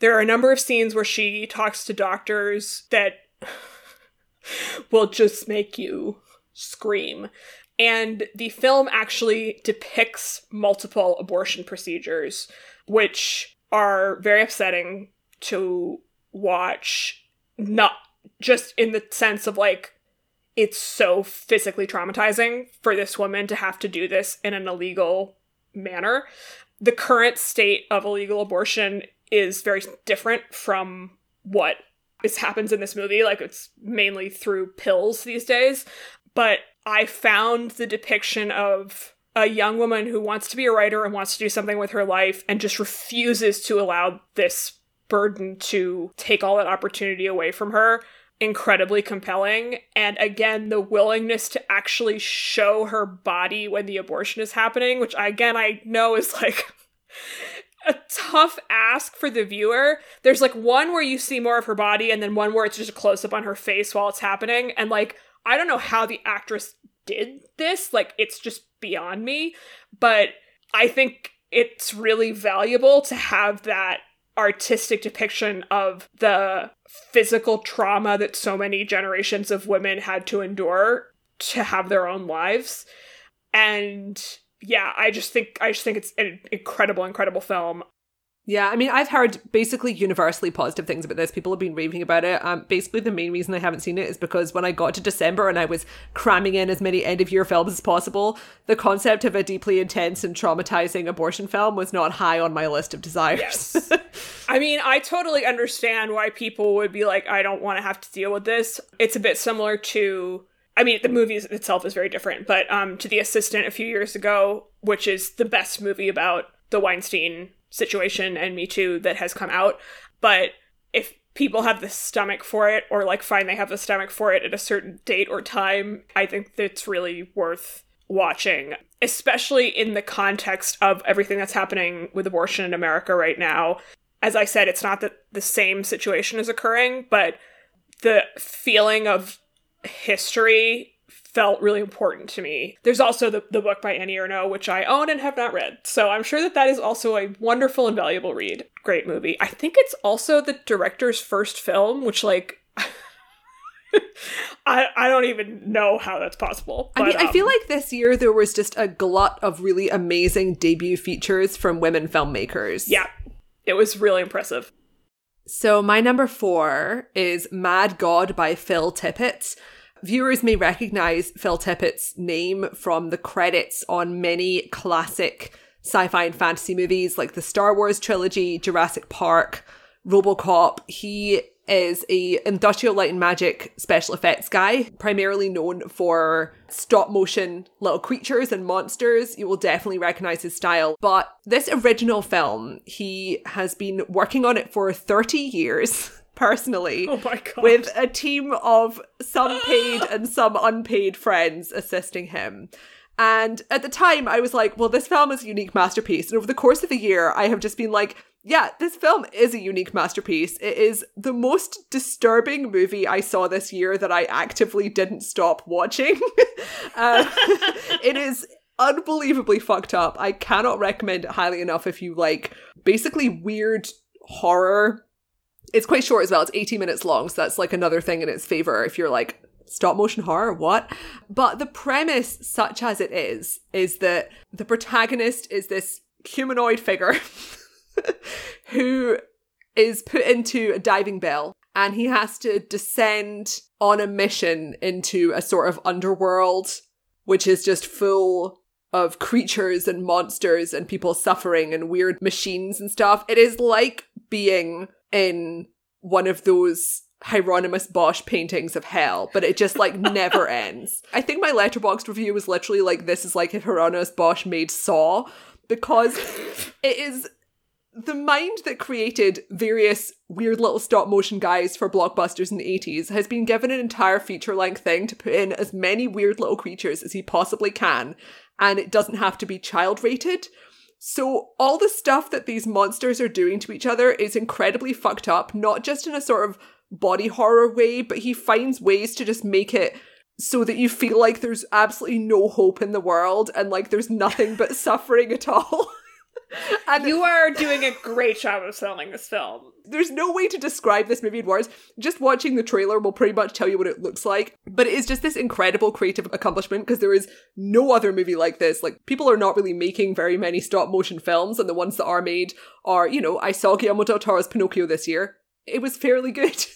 there are a number of scenes where she talks to doctors that will just make you scream. And the film actually depicts multiple abortion procedures, which are very upsetting to watch, not just in the sense of like, it's so physically traumatizing for this woman to have to do this in an illegal manner. The current state of illegal abortion is very different from what happens in this movie. Like, it's mainly through pills these days. But I found the depiction of a young woman who wants to be a writer and wants to do something with her life and just refuses to allow this burden to take all that opportunity away from her incredibly compelling. And again, the willingness to actually show her body when the abortion is happening, which again, I know is like a tough ask for the viewer. There's like one where you see more of her body and then one where it's just a close up on her face while it's happening. And like, I don't know how the actress did this. Like, it's just beyond me. But I think it's really valuable to have that artistic depiction of the physical trauma that so many generations of women had to endure to have their own lives. And yeah, I just think it's an incredible film. Yeah, I mean, I've heard basically universally positive things about this. People have been raving about it. Basically, the main reason I haven't seen it is because when I got to December and I was cramming in as many end-of-year films as possible, the concept of a deeply intense and traumatizing abortion film was not high on my list of desires. Yes. I mean, I totally understand why people would be like, I don't want to have to deal with this. It's a bit similar to, I mean, the movie itself is very different, but to The Assistant a few years ago, which is the best movie about the Weinstein situation and Me Too that has come out. But if people have the stomach for it, or like find they have the stomach for it at a certain date or time, I think that's really worth watching, especially in the context of everything that's happening with abortion in America right now. As I said, it's not that the same situation is occurring, but the feeling of history felt really important to me. There's also the book by Annie Ernaux, which I own and have not read. So I'm sure that is also a wonderful and valuable read. Great movie. I think it's also the director's first film, which like, I don't even know how that's possible. But, I mean, I feel like this year there was just a glut of really amazing debut features from women filmmakers. Yeah, it was really impressive. So my number 4 is Mad God by Phil Tippett. Viewers may recognize Phil Tippett's name from the credits on many classic sci-fi and fantasy movies like the Star Wars trilogy, Jurassic Park, RoboCop. He is a industrial light and magic special effects guy, primarily known for stop motion little creatures and monsters. You will definitely recognize his style. But this original film, he has been working on it for 30 years. Personally, oh my God, with a team of some paid and some unpaid friends assisting him. And at the time, I was like, well, this film is a unique masterpiece. And over the course of the year, I have just been like, yeah, this film is a unique masterpiece. It is the most disturbing movie I saw this year that I actively didn't stop watching. It is unbelievably fucked up. I cannot recommend it highly enough if you like basically weird horror. It's quite short as well. It's 80 minutes long. So that's like another thing in its favor if you're like, stop motion horror, what? But the premise, such as it is that the protagonist is this humanoid figure who is put into a diving bell. And he has to descend on a mission into a sort of underworld, which is just full of creatures and monsters and people suffering and weird machines and stuff. It is like being in one of those Hieronymus Bosch paintings of hell, but it just like never ends. I think my Letterboxd review was literally like, this is like if Hieronymus Bosch made Saw, because it is the mind that created various weird little stop motion guys for blockbusters in the 80s has been given an entire feature length thing to put in as many weird little creatures as he possibly can, and it doesn't have to be child rated. So all the stuff that these monsters are doing to each other is incredibly fucked up, not just in a sort of body horror way, but he finds ways to just make it so that you feel like there's absolutely no hope in the world and like there's nothing but suffering at all. And you are doing a great job of selling this film. There's no way to describe this movie in words. Just watching the trailer will pretty much tell you what it looks like. But it is just this incredible creative accomplishment because there is no other movie like this. Like, people are not really making very many stop-motion films, and the ones that are made are, you know, I saw Guillermo del Toro's Pinocchio this year. It was fairly good.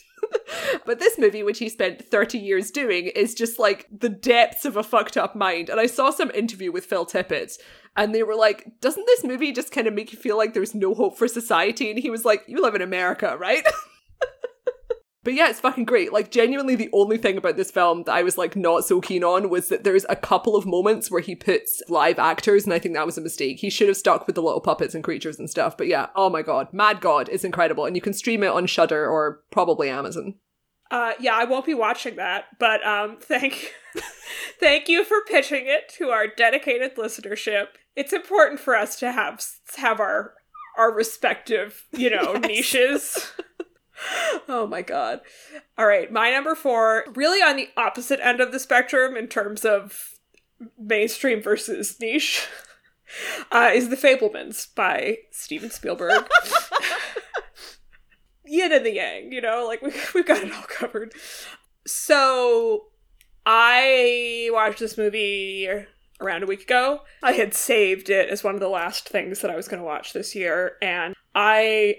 But this movie, which he spent 30 years doing, is just like the depths of a fucked up mind. And I saw some interview with Phil Tippett and they were like, doesn't this movie just kind of make you feel like there's no hope for society? And he was like, you live in America, right? But yeah, it's fucking great. Like, genuinely the only thing about this film that I was like not so keen on was that there's a couple of moments where he puts live actors, and I think that was a mistake. He should have stuck with the little puppets and creatures and stuff. But yeah, oh my God, Mad God is incredible. And you can stream it on Shudder or probably Amazon. Yeah, I won't be watching that, but thank you for pitching it to our dedicated listenership. It's important for us to have our respective, you know, yes, niches. Oh my God. All right, my number 4, really on the opposite end of the spectrum in terms of mainstream versus niche, is The Fabelmans by Steven Spielberg. Yin and the yang, you know, like we've got it all covered. So I watched this movie around a week ago. I had saved it as one of the last things that I was going to watch this year, and I'm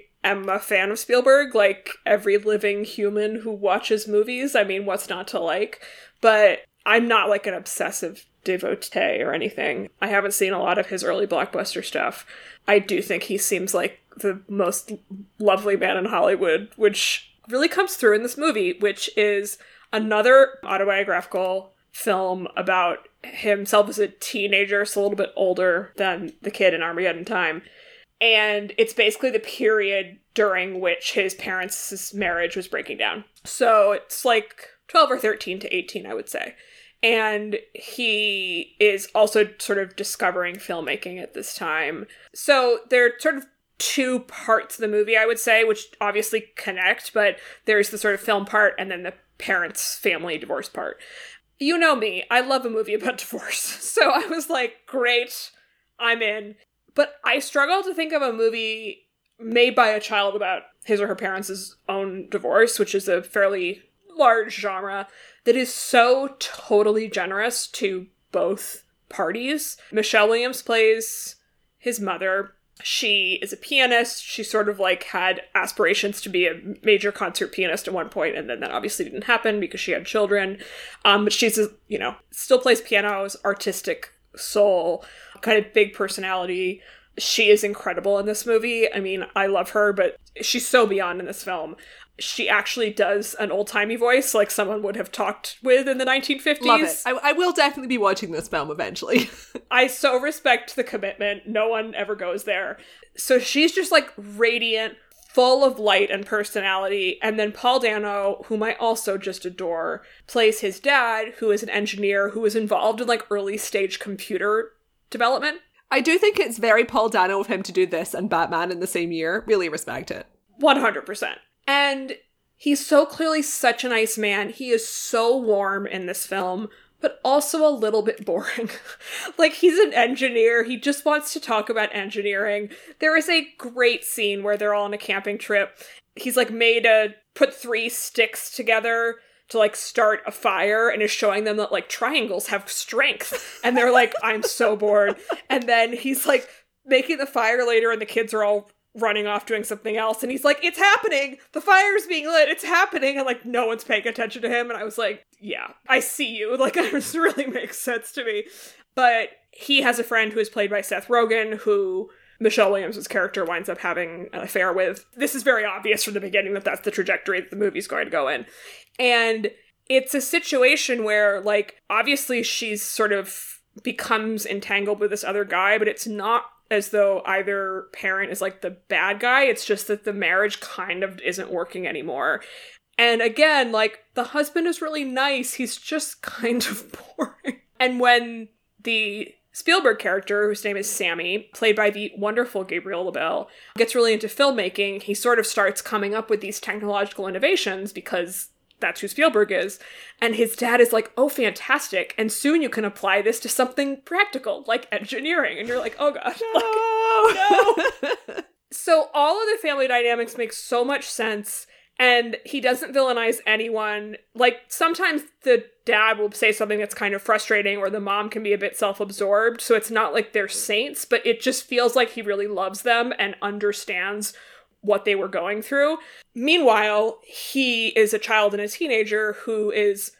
a fan of Spielberg, like every living human who watches movies. I mean, what's not to like? But I'm not like an obsessive devotee or anything. I haven't seen a lot of his early blockbuster stuff. I do think he seems like the most lovely man in Hollywood, which really comes through in this movie, which is another autobiographical film about himself as a teenager, so a little bit older than the kid in Armageddon Time. And it's basically the period during which his parents' marriage was breaking down. So it's like 12 or 13 to 18, I would say. And he is also sort of discovering filmmaking at this time. So there are sort of two parts of the movie, I would say, which obviously connect, but there's the sort of film part and then the parents' family divorce part. You know me, I love a movie about divorce. So I was like, great, I'm in. But I struggle to think of a movie made by a child about his or her parents' own divorce, which is a fairly large genre, that is so totally generous to both parties. Michelle Williams plays his mother, She is a pianist. She sort of like had aspirations to be a major concert pianist at one point, and then that obviously didn't happen because she had children. But she's, you know, still plays piano, artistic soul, kind of big personality. She is incredible in this movie. I mean, I love her, but she's so beyond in this film. She actually does an old-timey voice like someone would have talked with in the 1950s. Love it. I will definitely be watching this film eventually. I so respect the commitment. No one ever goes there. So she's just like radiant, full of light and personality. And then Paul Dano, whom I also just adore, plays his dad, who is an engineer who was involved in like early stage computer development. I do think it's very Paul Dano of him to do this and Batman in the same year. Really respect it. 100%. And he's so clearly such a nice man. He is so warm in this film, but also a little bit boring. Like, he's an engineer. He just wants to talk about engineering. There is a great scene where they're all on a camping trip. He's, like, put 3 sticks together to, like, start a fire and is showing them that, like, triangles have strength. And they're like, I'm so bored. And then he's, like, making the fire later and the kids are all running off doing something else, and he's like, it's happening, the fire's being lit, it's happening, and like no one's paying attention to him. And I was like, yeah, I see you, like it just really makes sense to me. But he has a friend who is played by Seth Rogen, who Michelle Williams' character winds up having an affair with. This is very obvious from the beginning that that's the trajectory that the movie's going to go in. And it's a situation where, like, obviously she's sort of becomes entangled with this other guy, but it's not as though either parent is, like, the bad guy. It's just that the marriage kind of isn't working anymore. And again, like, the husband is really nice. He's just kind of boring. And when the Spielberg character, whose name is Sammy, played by the wonderful Gabriel LaBelle, gets really into filmmaking, he sort of starts coming up with these technological innovations because that's who Spielberg is. And his dad is like, oh, fantastic. And soon you can apply this to something practical, like engineering. And you're like, oh, gosh. No. Like, no. So all of the family dynamics make so much sense. And he doesn't villainize anyone. Like, sometimes the dad will say something that's kind of frustrating, or the mom can be a bit self-absorbed. So it's not like they're saints, but it just feels like he really loves them and understands what they were going through. Meanwhile, he is a child and a teenager who is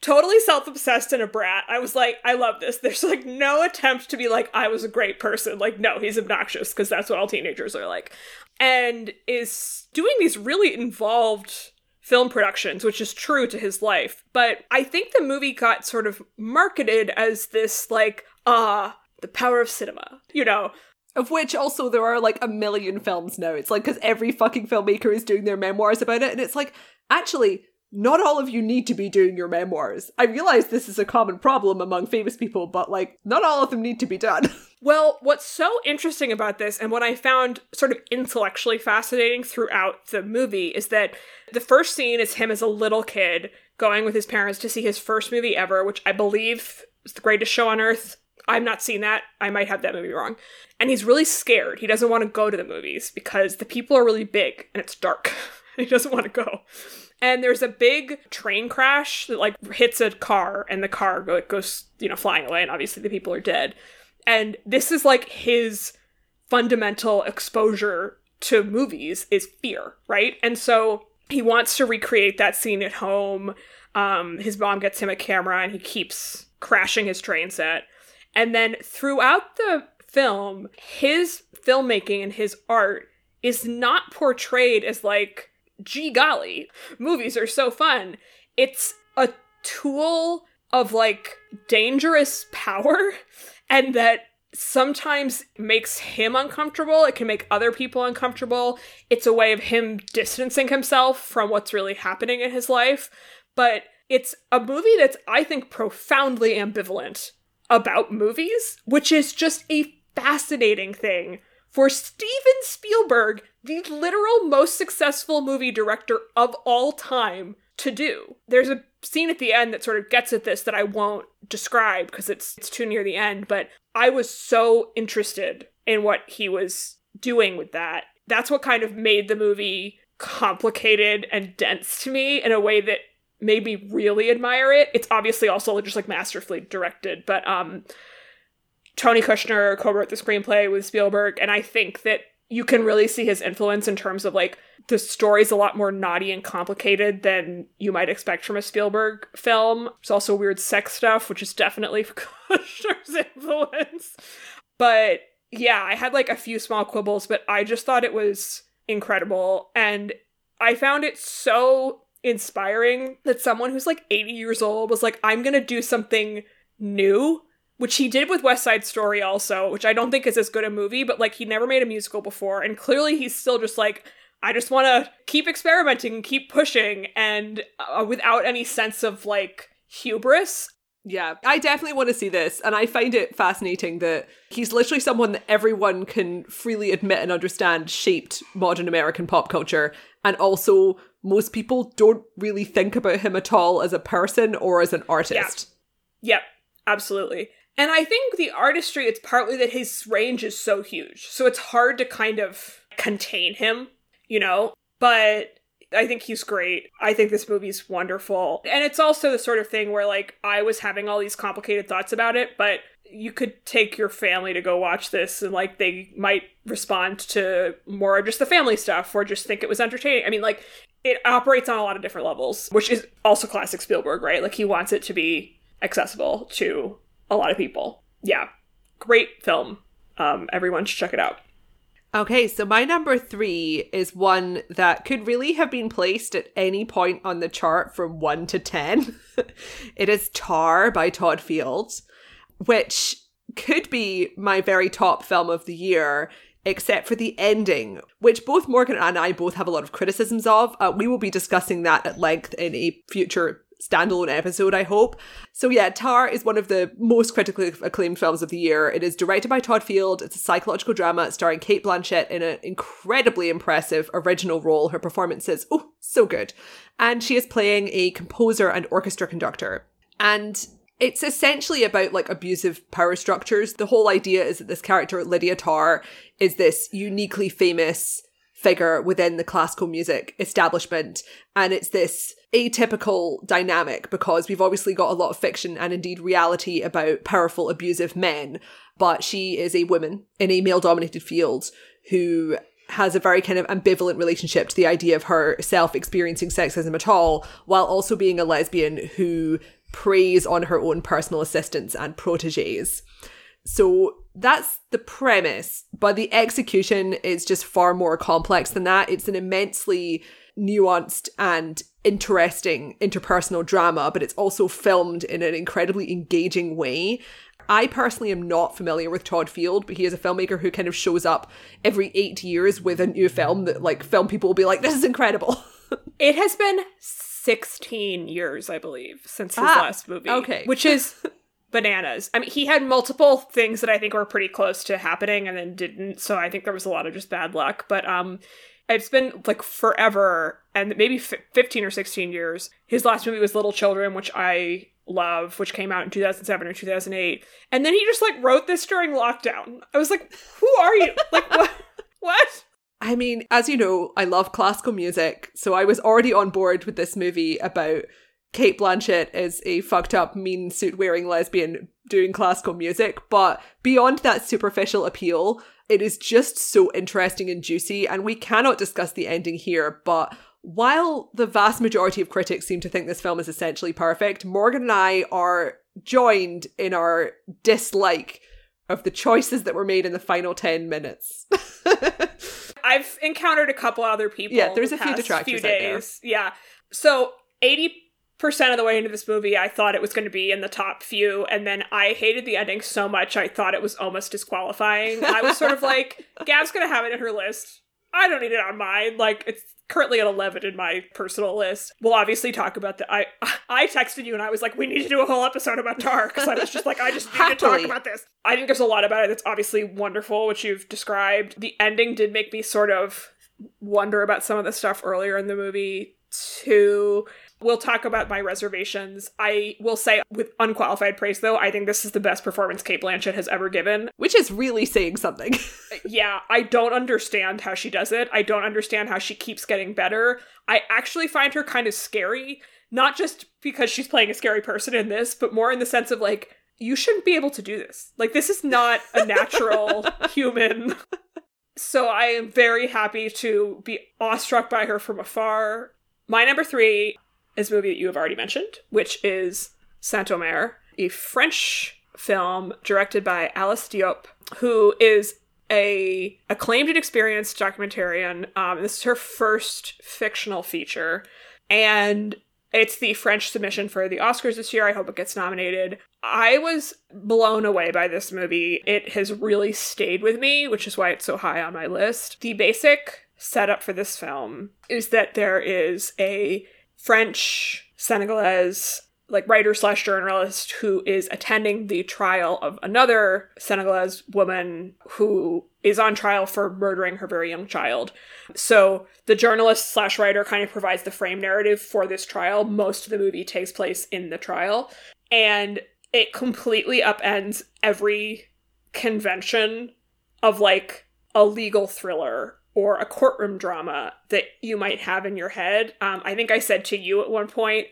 totally self-obsessed and a brat. I was like, I love this. There's like no attempt to be like, I was a great person. Like, no, he's obnoxious because that's what all teenagers are like. And is doing these really involved film productions, which is true to his life. But I think the movie got sort of marketed as this like, the power of cinema, you know. Of which also there are like a million films now. It's like, because every fucking filmmaker is doing their memoirs about it. And it's like, actually, not all of you need to be doing your memoirs. I realize this is a common problem among famous people, but like not all of them need to be done. Well, what's so interesting about this, and what I found sort of intellectually fascinating throughout the movie, is that the first scene is him as a little kid going with his parents to see his first movie ever, which I believe is The Greatest Show on Earth. I've not seen that. I might have that movie wrong. And he's really scared. He doesn't want to go to the movies because the people are really big and it's dark. He doesn't want to go. And there's a big train crash that like hits a car, and the car goes, you know, flying away, and obviously the people are dead. And this is like his fundamental exposure to movies is fear, right? And so he wants to recreate that scene at home. His mom gets him a camera and he keeps crashing his train set. And then throughout the film, his filmmaking and his art is not portrayed as like, gee golly, movies are so fun. It's a tool of like dangerous power, and that sometimes makes him uncomfortable. It can make other people uncomfortable. It's a way of him distancing himself from what's really happening in his life. But it's a movie that's, I think, profoundly ambivalent about movies, which is just a fascinating thing for Steven Spielberg, the literal most successful movie director of all time, to do. There's a scene at the end that sort of gets at this that I won't describe because it's too near the end, but I was so interested in what he was doing with that. That's what kind of made the movie complicated and dense to me in a way that made me really admire it. It's obviously also just like masterfully directed, but Tony Kushner co-wrote the screenplay with Spielberg, and I think that you can really see his influence in terms of, like, the story's a lot more naughty and complicated than you might expect from a Spielberg film. There's also weird sex stuff, which is definitely Kushner's influence. But yeah, I had, like, a few small quibbles, but I just thought it was incredible. And I found it so inspiring that someone who's, like, 80 years old was like, I'm going to do something new, which he did with West Side Story also, which I don't think is as good a movie, but, like, he never made a musical before. And clearly he's still just like, I just want to keep experimenting and keep pushing, and without any sense of, like, hubris. Yeah, I definitely want to see this. And I find it fascinating that he's literally someone that everyone can freely admit and understand shaped modern American pop culture. And also, most people don't really think about him at all as a person or as an artist. Yeah, absolutely. And I think the artistry, it's partly that his range is so huge. So it's hard to kind of contain him, you know? But I think he's great. I think this movie's wonderful. And it's also the sort of thing where, like, I was having all these complicated thoughts about it, but you could take your family to go watch this and, like, they might respond to more just the family stuff or just think it was entertaining. I mean, like, it operates on a lot of different levels, which is also classic Spielberg, right? Like, he wants it to be accessible to a lot of people. Yeah. Great film. Everyone should check it out. Okay, so my number 3 is one that could really have been placed at any point on the chart from 1 to 10. It is Tar by Todd Field, which could be my very top film of the year, except for the ending, which both Morgan and I both have a lot of criticisms of. We will be discussing that at length in a future standalone episode, I hope. So yeah, Tar is one of the most critically acclaimed films of the year. It is directed by Todd Field. It's a psychological drama starring Cate Blanchett in an incredibly impressive original role. Her performance is, so good. And she is playing a composer and orchestra conductor. And it's essentially about, like, abusive power structures. The whole idea is that this character, Lydia Tarr, is this uniquely famous figure within the classical music establishment. And it's this atypical dynamic because we've obviously got a lot of fiction and indeed reality about powerful, abusive men. But she is a woman in a male-dominated field who has a very kind of ambivalent relationship to the idea of herself experiencing sexism at all, while also being a lesbian who preys on her own personal assistants and proteges. So that's the premise, but the execution is just far more complex than that. It's an immensely nuanced and interesting interpersonal drama, but it's also filmed in an incredibly engaging way. I personally am not familiar with Todd Field, but he is a filmmaker who kind of shows up every 8 years with a new film that, like, film people will be like, this is incredible. It has been 16 years, I believe, since his last movie. Okay. Which is bananas. I mean, he had multiple things that I think were pretty close to happening and then didn't, so I think there was a lot of just bad luck. But it's been, like, forever, and maybe 15 or 16 years. His last movie was Little Children, which I love, which came out in 2007 or 2008. And then he just, like, wrote this during lockdown. I was like, who are you? Like, what? I mean, as you know, I love classical music, so I was already on board with this movie about Cate Blanchett as a fucked up, mean suit-wearing lesbian doing classical music, but beyond that superficial appeal, it is just so interesting and juicy, and we cannot discuss the ending here, but while the vast majority of critics seem to think this film is essentially perfect, Morgan and I are joined in our dislike of the choices that were made in the final 10 minutes. I've encountered a couple other people. Yeah, there's a few detractors out there. Yeah. So 80% of the way into this movie, I thought it was going to be in the top few. And then I hated the ending so much, I thought it was almost disqualifying. I was sort of like, Gav's going to have it in her list. I don't need it on mine. Like, it's currently at 11 in my personal list. We'll obviously talk about that. I texted you and I was like, we need to do a whole episode about Tar, because I was just like, I just need to talk about this. I think there's a lot about it that's obviously wonderful, which you've described. The ending did make me sort of wonder about some of the stuff earlier in the movie, too. We'll talk about my reservations. I will say with unqualified praise, though, I think this is the best performance Cate Blanchett has ever given. Which is really saying something. Yeah, I don't understand how she does it. I don't understand how she keeps getting better. I actually find her kind of scary, not just because she's playing a scary person in this, but more in the sense of, like, you shouldn't be able to do this. Like, this is not a natural human. So I am very happy to be awestruck by her from afar. My number 3 is a movie that you have already mentioned, which is Saint-Omer, a French film directed by Alice Diop, who is a acclaimed and experienced documentarian. This is her first fictional feature, and it's the French submission for the Oscars this year. I hope it gets nominated. I was blown away by this movie. It has really stayed with me, which is why it's so high on my list. The basic setup for this film is that there is a French Senegalese writer/journalist who is attending the trial of another Senegalese woman who is on trial for murdering her very young child. So the journalist/writer kind of provides the frame narrative for this trial. Most of the movie takes place in the trial, and it completely upends every convention of a legal thriller or a courtroom drama that you might have in your head. I think I said to you at one point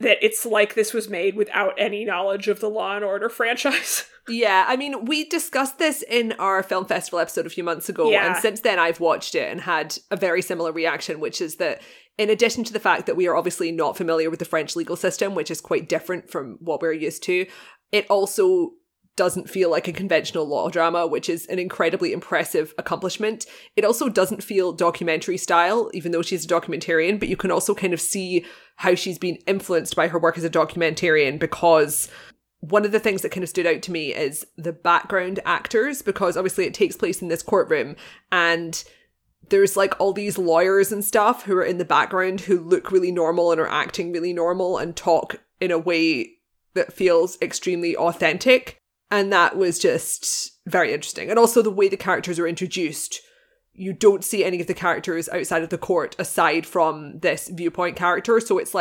that it's like this was made without any knowledge of the Law & Order franchise. Yeah, I mean, we discussed this in our film festival episode a few months ago, and since then I've watched it and had a very similar reaction, which is that in addition to the fact that we are obviously not familiar with the French legal system, which is quite different from what we're used to, it also doesn't feel like a conventional law drama, which is an incredibly impressive accomplishment. It also doesn't feel documentary style, even though she's a documentarian, but you can also kind of see how she's been influenced by her work as a documentarian, because one of the things that kind of stood out to me is the background actors, because obviously it takes place in this courtroom and there's all these lawyers and stuff who are in the background who look really normal and are acting really normal and talk in a way that feels extremely authentic. And that was just very interesting. And also the way the characters are introduced, you don't see any of the characters outside of the court aside from this viewpoint character. So it's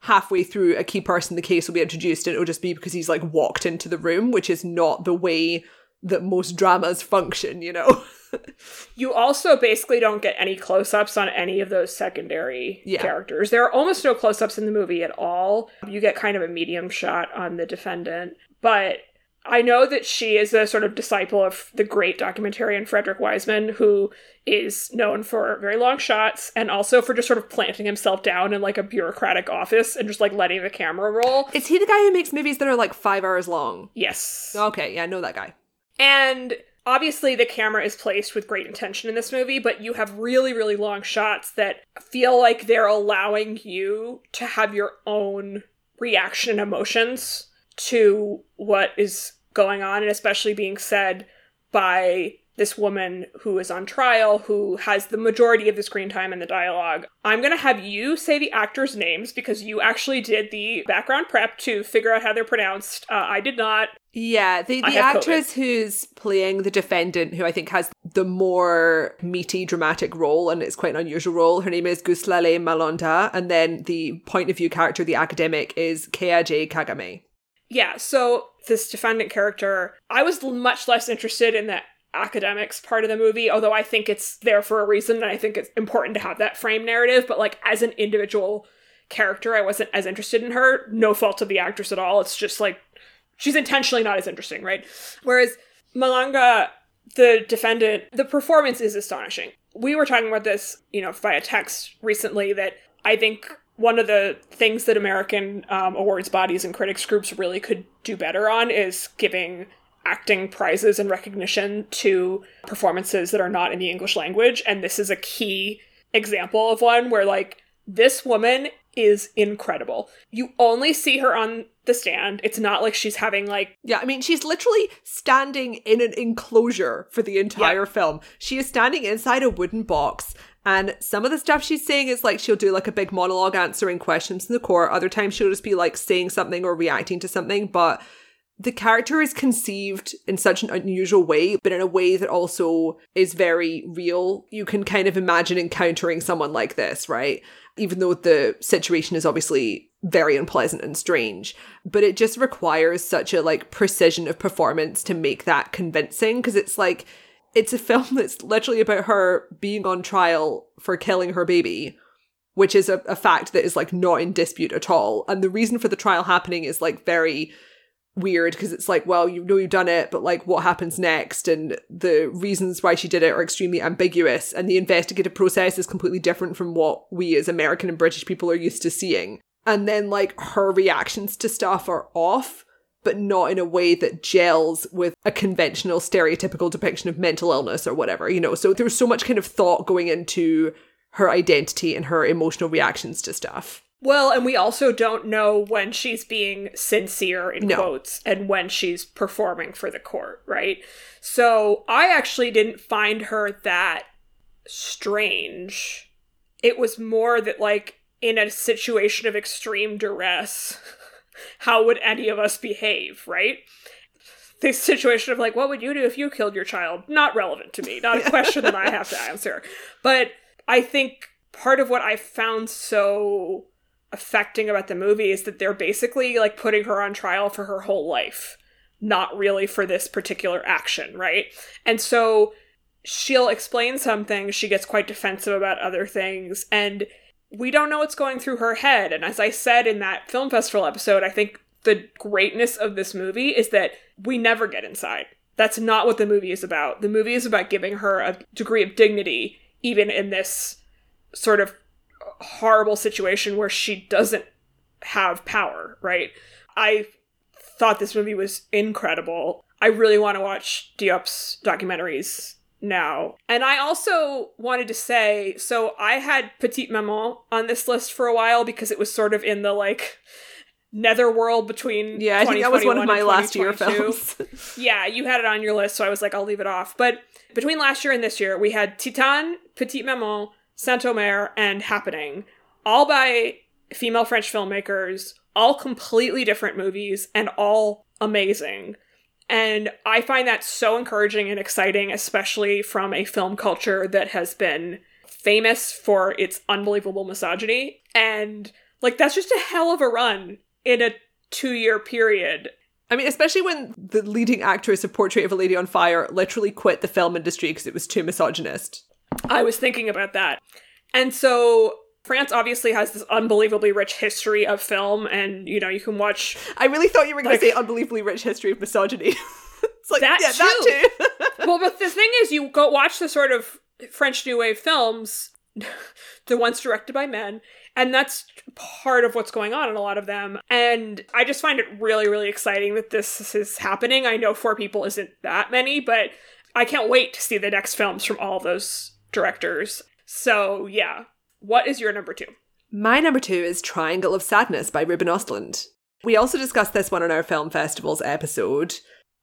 halfway through a key person in the case will be introduced and it'll just be because he's walked into the room, which is not the way that most dramas function, you know? You also basically don't get any close-ups on any of those secondary characters. There are almost no close-ups in the movie at all. You get kind of a medium shot on the defendant, but I know that she is a sort of disciple of the great documentarian Frederick Wiseman, who is known for very long shots and also for just sort of planting himself down in a bureaucratic office and just letting the camera roll. Is he the guy who makes movies that are 5 hours long? Yes. Okay, yeah, I know that guy. And obviously the camera is placed with great intention in this movie, but you have really, really long shots that feel like they're allowing you to have your own reaction and emotions to what is going on, and especially being said by this woman who is on trial, who has the majority of the screen time and the dialogue. I'm going to have you say the actors' names because you actually did the background prep to figure out how they're pronounced. I did not. Yeah, the actress who's playing the defendant, who I think has the more meaty, dramatic role, and it's quite an unusual role, her name is Ghuslale Malonda, and then the point of view character, the academic, is K.A.J. Kagame. Yeah, so this defendant character, I was much less interested in the academics part of the movie, although I think it's there for a reason, and I think it's important to have that frame narrative, but as an individual character, I wasn't as interested in her. No fault of the actress at all. It's just she's intentionally not as interesting, right? Whereas Malanga, the defendant, the performance is astonishing. We were talking about this, via text recently, that I think one of the things that American awards bodies and critics groups really could do better on is giving acting prizes and recognition to performances that are not in the English language. And this is a key example of one where this woman is incredible. You only see her on the stand. It's not she's having Yeah, I mean, she's literally standing in an enclosure for the entire film. She is standing inside a wooden box. And some of the stuff she's saying is she'll do a big monologue answering questions in the court. Other times she'll just be saying something or reacting to something. But the character is conceived in such an unusual way, but in a way that also is very real. You can kind of imagine encountering someone like this, right? Even though the situation is obviously very unpleasant and strange. But it just requires such a precision of performance to make that convincing, because it's a film that's literally about her being on trial for killing her baby, which is a fact that is not in dispute at all. And the reason for the trial happening is very weird because it's like, well, you know you've done it, but like what happens next, and the reasons why she did it are extremely ambiguous, and the investigative process is completely different from what we as American and British people are used to seeing. And then like her reactions to stuff are off, but not in a way that gels with a conventional stereotypical depiction of mental illness or whatever, you know. So there's so much kind of thought going into her identity and her emotional reactions to stuff. Well, and we also don't know when she's being sincere, in quotes, and when she's performing for the court, right? So I actually didn't find her that strange. It was more that, like, in a situation of extreme duress, how would any of us behave, right? This situation of, like, what would you do if you killed your child? Not relevant to me. Not a question that I have to answer. But I think part of what I found so affecting about the movie is that they're basically like putting her on trial for her whole life, not really for this particular action, right? And so she'll explain some things, she gets quite defensive about other things, and we don't know what's going through her head. And as I said in that film festival episode, I think the greatness of this movie is that we never get inside. That's not what the movie is about. The movie is about giving her a degree of dignity, even in this sort of horrible situation where she doesn't have power, right? I thought this movie was incredible. I really want to watch Diop's documentaries now. And I also wanted to say, so I had Petite Maman on this list for a while because it was sort of in the like netherworld between 2021 and 2022. Yeah, I think that was one of my last year films. Yeah, you had it on your list, so I was like, I'll leave it off. But between last year and this year, we had Titan, Petite Maman, Saint-Omer, and Happening, all by female French filmmakers, all completely different movies, and all amazing. And I find that so encouraging and exciting, especially from a film culture that has been famous for its unbelievable misogyny. And, like, that's just a hell of a run in a 2-year period. I mean, especially when the leading actress of Portrait of a Lady on Fire literally quit the film industry because it was too misogynist. I was thinking about that. And so France obviously has this unbelievably rich history of film, and, you know, you can watch... I really thought you were going to say unbelievably rich history of misogyny. It's like, that, yeah, too. That too. Well, but the thing is, you go watch the sort of French New Wave films, the ones directed by men, and that's part of what's going on in a lot of them. And I just find it really, really exciting that this is happening. I know 4 people isn't that many, but I can't wait to see the next films from all those directors. So, yeah. What is your number 2? My number 2 is Triangle of Sadness by Ruben Ostlund. We also discussed this one on our Film Festivals episode.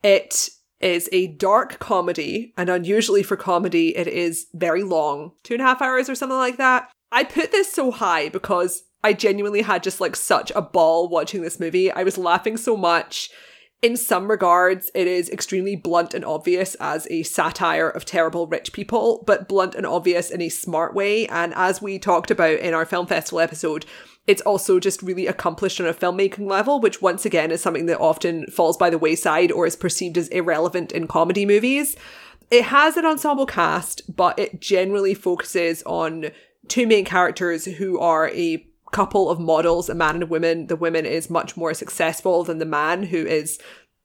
It is a dark comedy, and unusually for comedy, it is very long. 2.5 hours or something like that. I put this so high because I genuinely had just like such a ball watching this movie. I was laughing so much. In some regards, it is extremely blunt and obvious as a satire of terrible rich people, but blunt and obvious in a smart way. And as we talked about in our film festival episode, it's also just really accomplished on a filmmaking level, which once again is something that often falls by the wayside or is perceived as irrelevant in comedy movies. It has an ensemble cast, but it generally focuses on 2 main characters who are a couple of models, a man and a woman. The woman is much more successful than the man, who is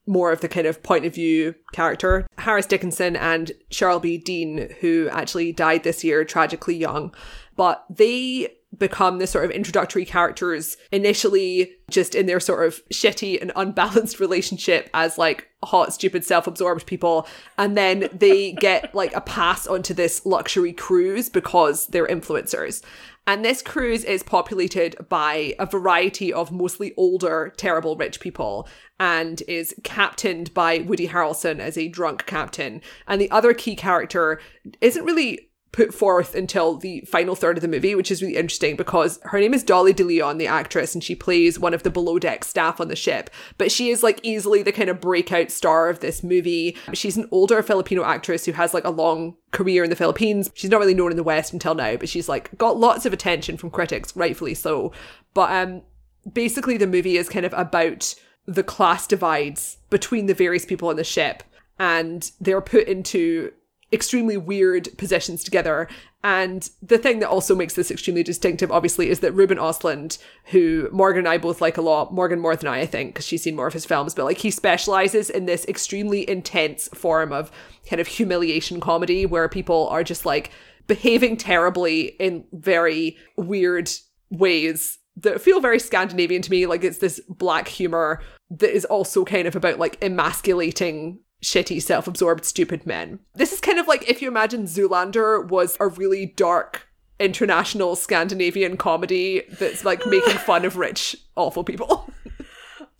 more of the kind of point of view character. Harris Dickinson and Cheryl B. Dean, who actually died this year, tragically young. But they become the sort of introductory characters initially just in their sort of shitty and unbalanced relationship as like hot, stupid, self-absorbed people. And then they get like a pass onto this luxury cruise because they're influencers. And this cruise is populated by a variety of mostly older, terrible rich people, and is captained by Woody Harrelson as a drunk captain. And the other key character isn't really put forth until the final third of the movie, which is really interesting because her name is Dolly De Leon, the actress, and she plays one of the below deck staff on the ship. But she is like easily the kind of breakout star of this movie. She's an older Filipino actress who has like a long career in the Philippines. She's not really known in the West until now, but she's like got lots of attention from critics, rightfully so. But basically the movie is kind of about the class divides between the various people on the ship, and they're put into extremely weird possessions together. And the thing that also makes this extremely distinctive, obviously, is that Ruben Ostlund, who Morgan and I both like a lot, Morgan more than I think, because she's seen more of his films, but like he specializes in this extremely intense form of kind of humiliation comedy where people are just like behaving terribly in very weird ways that feel very Scandinavian to me. Like it's this black humor that is also kind of about like emasculating shitty, self-absorbed, stupid men. This is kind of like if you imagine Zoolander was a really dark international Scandinavian comedy that's like making fun of rich, awful people.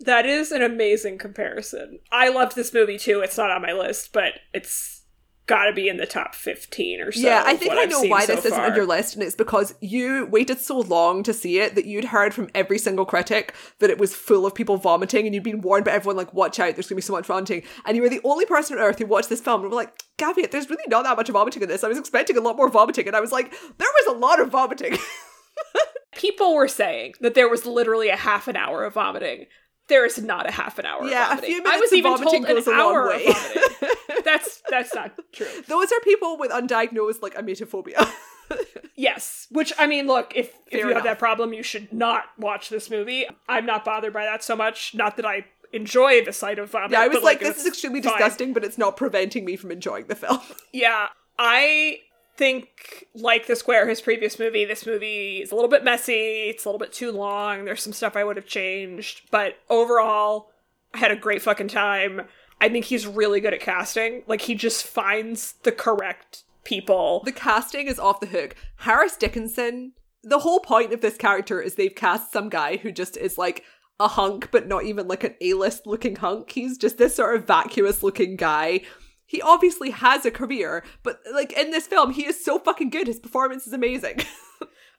That is an amazing comparison. I loved this movie too. It's not on my list, but it's gotta be in the top 15 or so. Yeah, I think I know why this isn't on your list, and it's because you waited so long to see it that you'd heard from every single critic that it was full of people vomiting, and you'd been warned by everyone, like, watch out, there's gonna be so much vomiting. And you were the only person on earth who watched this film and were like, Gavia, there's really not that much vomiting in this. I was expecting a lot more vomiting, and I was like, there was a lot of vomiting. People were saying that there was literally a half an hour of vomiting. There is not a half an hour of vomiting. A few minutes I was even told an hour of vomiting. That's not true. Those are people with undiagnosed, like, emetophobia. Yes. Which, I mean, look, if you have that problem, you should not watch this movie. I'm not bothered by that so much. Not that I enjoy the sight of vomit. Yeah, I was like this is extremely disgusting, but it's not preventing me from enjoying the film. Yeah. I think, like The Square, his previous movie, this movie is a little bit messy. It's a little bit too long. There's some stuff I would have changed. But overall, I had a great fucking time. I think he's really good at casting. Like, he just finds the correct people. The casting is off the hook. Harris Dickinson, the whole point of this character is they've cast some guy who just is like a hunk, but not even like an A-list looking hunk. He's just this sort of vacuous looking guy. He obviously has a career, but like in this film, he is so fucking good. His performance is amazing.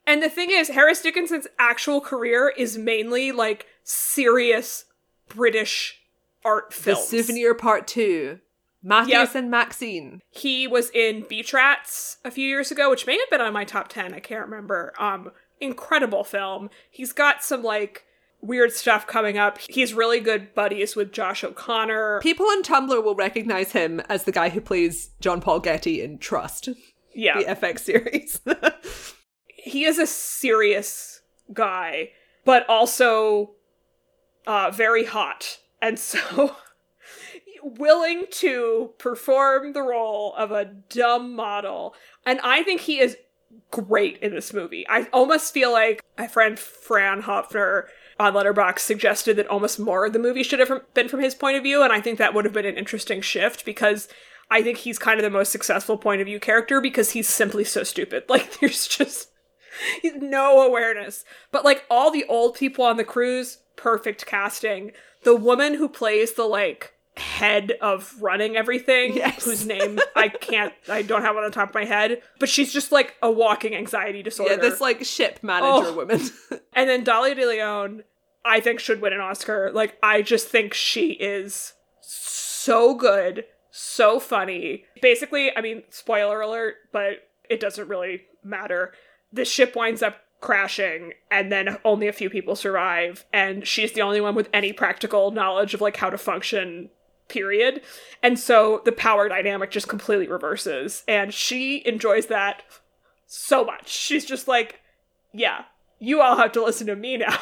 And the thing is, Harris Dickinson's actual career is mainly like serious British art films. The Souvenir Part 2. Matthias and Maxine. He was in Beach Rats a few years ago, which may have been on my top 10. I can't remember. Incredible film. He's got some like weird stuff coming up. He's really good buddies with Josh O'Connor. People on Tumblr will recognize him as the guy who plays John Paul Getty in Trust. Yeah. The FX series. He is a serious guy, but also very hot. And so, willing to perform the role of a dumb model. And I think he is great in this movie. I almost feel like my friend Fran Hopfner on Letterboxd suggested that almost more of the movie should have been from his point of view. And I think that would have been an interesting shift because I think he's kind of the most successful point of view character because he's simply so stupid. Like, there's just no awareness. But, like, all the old people on the cruise, perfect casting. The woman who plays the, like, head of running everything, yes, whose name I don't have on the top of my head, but she's just, like, a walking anxiety disorder. Yeah, this, like, ship manager woman. And then Dolly De Leon, I think, should win an Oscar. Like, I just think she is so good, so funny. Basically, I mean, spoiler alert, but it doesn't really matter. The ship winds up crashing, and then only a few people survive, and she's the only one with any practical knowledge of, like, how to function, period. And so the power dynamic just completely reverses, and she enjoys that so much. She's just like, yeah, you all have to listen to me now.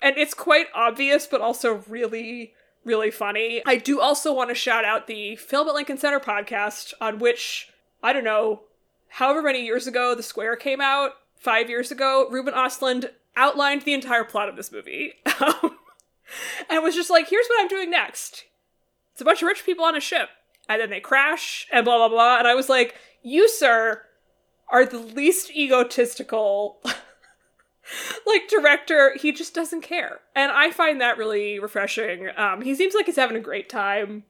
And it's quite obvious, but also really, really funny. I do also want to shout out the Film at Lincoln Center podcast, on which, I don't know, however many years ago The Square came out, 5 years ago, Ruben Ostlund outlined the entire plot of this movie. And was just like, here's what I'm doing next. It's a bunch of rich people on a ship. And then they crash and blah, blah, blah. And I was like, you, sir, are the least egotistical, like, director. He just doesn't care. And I find that really refreshing. He seems like he's having a great time.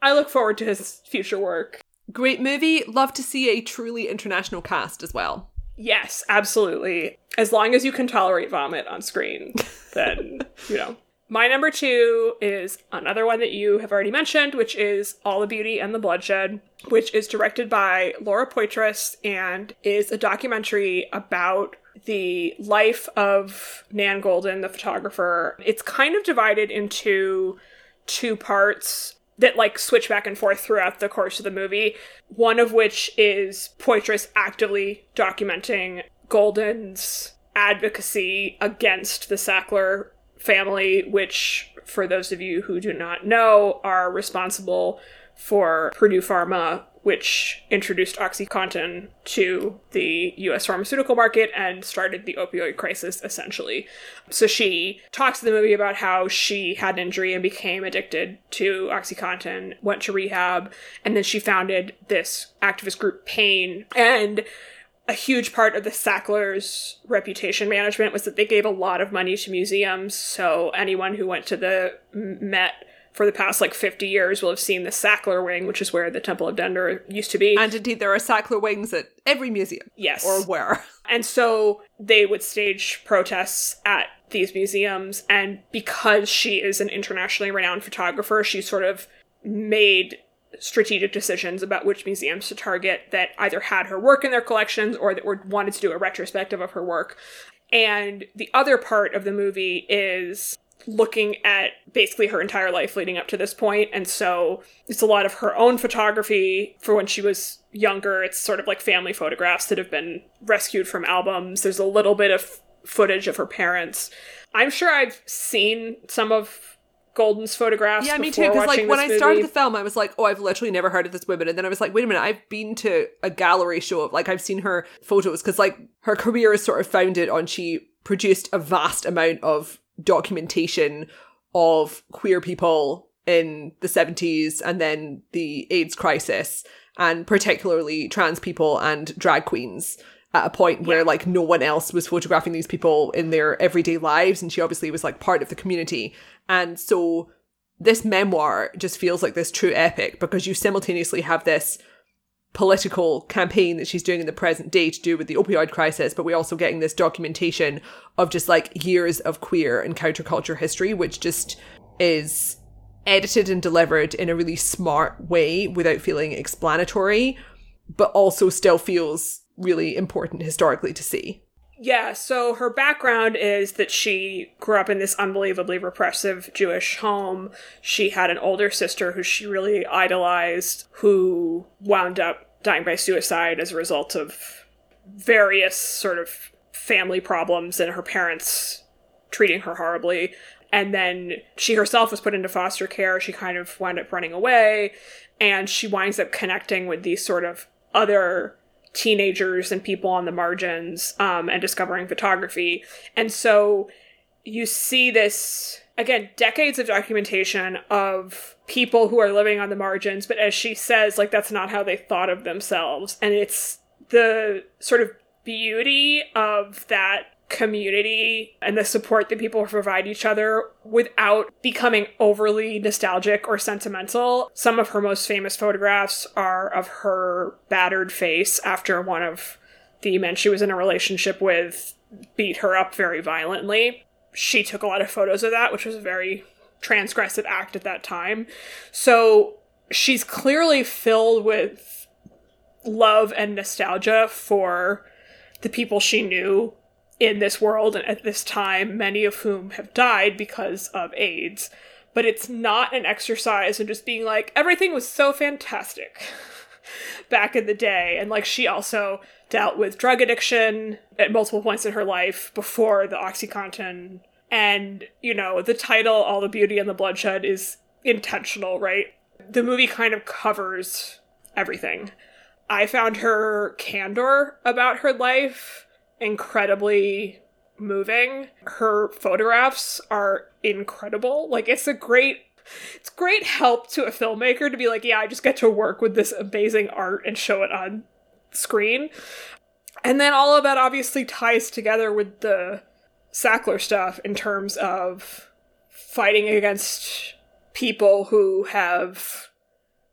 I look forward to his future work. Great movie. Love to see a truly international cast as well. Yes, absolutely. As long as you can tolerate vomit on screen, then, you know. My number 2 is another one that you have already mentioned, which is All the Beauty and the Bloodshed, which is directed by Laura Poitras and is a documentary about the life of Nan Goldin, the photographer. It's kind of divided into two parts. that like switch back and forth throughout the course of the movie, one of which is Poitras actively documenting Goldin's advocacy against the Sackler family, which, for those of you who do not know, are responsible for Purdue Pharma, which introduced OxyContin to the U.S. pharmaceutical market and started the opioid crisis, essentially. So she talks in the movie about how she had an injury and became addicted to OxyContin, went to rehab, and then she founded this activist group, Pain. And a huge part of the Sacklers' reputation management was that they gave a lot of money to museums, so anyone who went to the Met for the past, 50 years, we'll have seen the Sackler Wing, which is where the Temple of Dendur used to be. And indeed, there are Sackler Wings at every museum. Yes. Or where. And so they would stage protests at these museums, and because she is an internationally renowned photographer, she sort of made strategic decisions about which museums to target that either had her work in their collections or that wanted to do a retrospective of her work. And the other part of the movie is looking at basically her entire life leading up to this point. And so it's a lot of her own photography for when she was younger. It's sort of like family photographs that have been rescued from albums. There's a little bit of footage of her parents. I'm sure I've seen some of Goldin's photographs. Yeah, me too. Because when I started the film, I was like, oh, I've literally never heard of this woman. And then I was like, wait a minute, I've been to a gallery show of I've seen her photos because her career is sort of founded on she produced a vast amount of documentation of queer people in the 70s and then the AIDS crisis, and particularly trans people and drag queens at a point where no one else was photographing these people in their everyday lives, and she obviously was part of the community. And so this memoir just feels like this true epic because you simultaneously have this political campaign that she's doing in the present day to do with the opioid crisis, but we're also getting this documentation of just years of queer and counterculture history, which just is edited and delivered in a really smart way without feeling explanatory, but also still feels really important historically to see. Yeah, so her background is that she grew up in this unbelievably repressive Jewish home. She had an older sister who she really idolized, who wound up dying by suicide as a result of various sort of family problems and her parents treating her horribly. And then she herself was put into foster care. She kind of wound up running away, and she winds up connecting with these sort of other teenagers and people on the margins, and discovering photography. And so you see this, again, decades of documentation of people who are living on the margins, but as she says, that's not how they thought of themselves. And it's the sort of beauty of that community and the support that people provide each other without becoming overly nostalgic or sentimental. Some of her most famous photographs are of her battered face after one of the men she was in a relationship with beat her up very violently. She took a lot of photos of that, which was a very transgressive act at that time. So she's clearly filled with love and nostalgia for the people she knew in this world and at this time, many of whom have died because of AIDS. But it's not an exercise in just being everything was so fantastic back in the day. And she also dealt with drug addiction at multiple points in her life before the OxyContin. And, the title, All the Beauty and the Bloodshed, is intentional, right? The movie kind of covers everything. I found her candor about her life incredibly moving. Her photographs are incredible. It's great help to a filmmaker to be I just get to work with this amazing art and show it on screen. And then all of that obviously ties together with the Sackler stuff in terms of fighting against people who have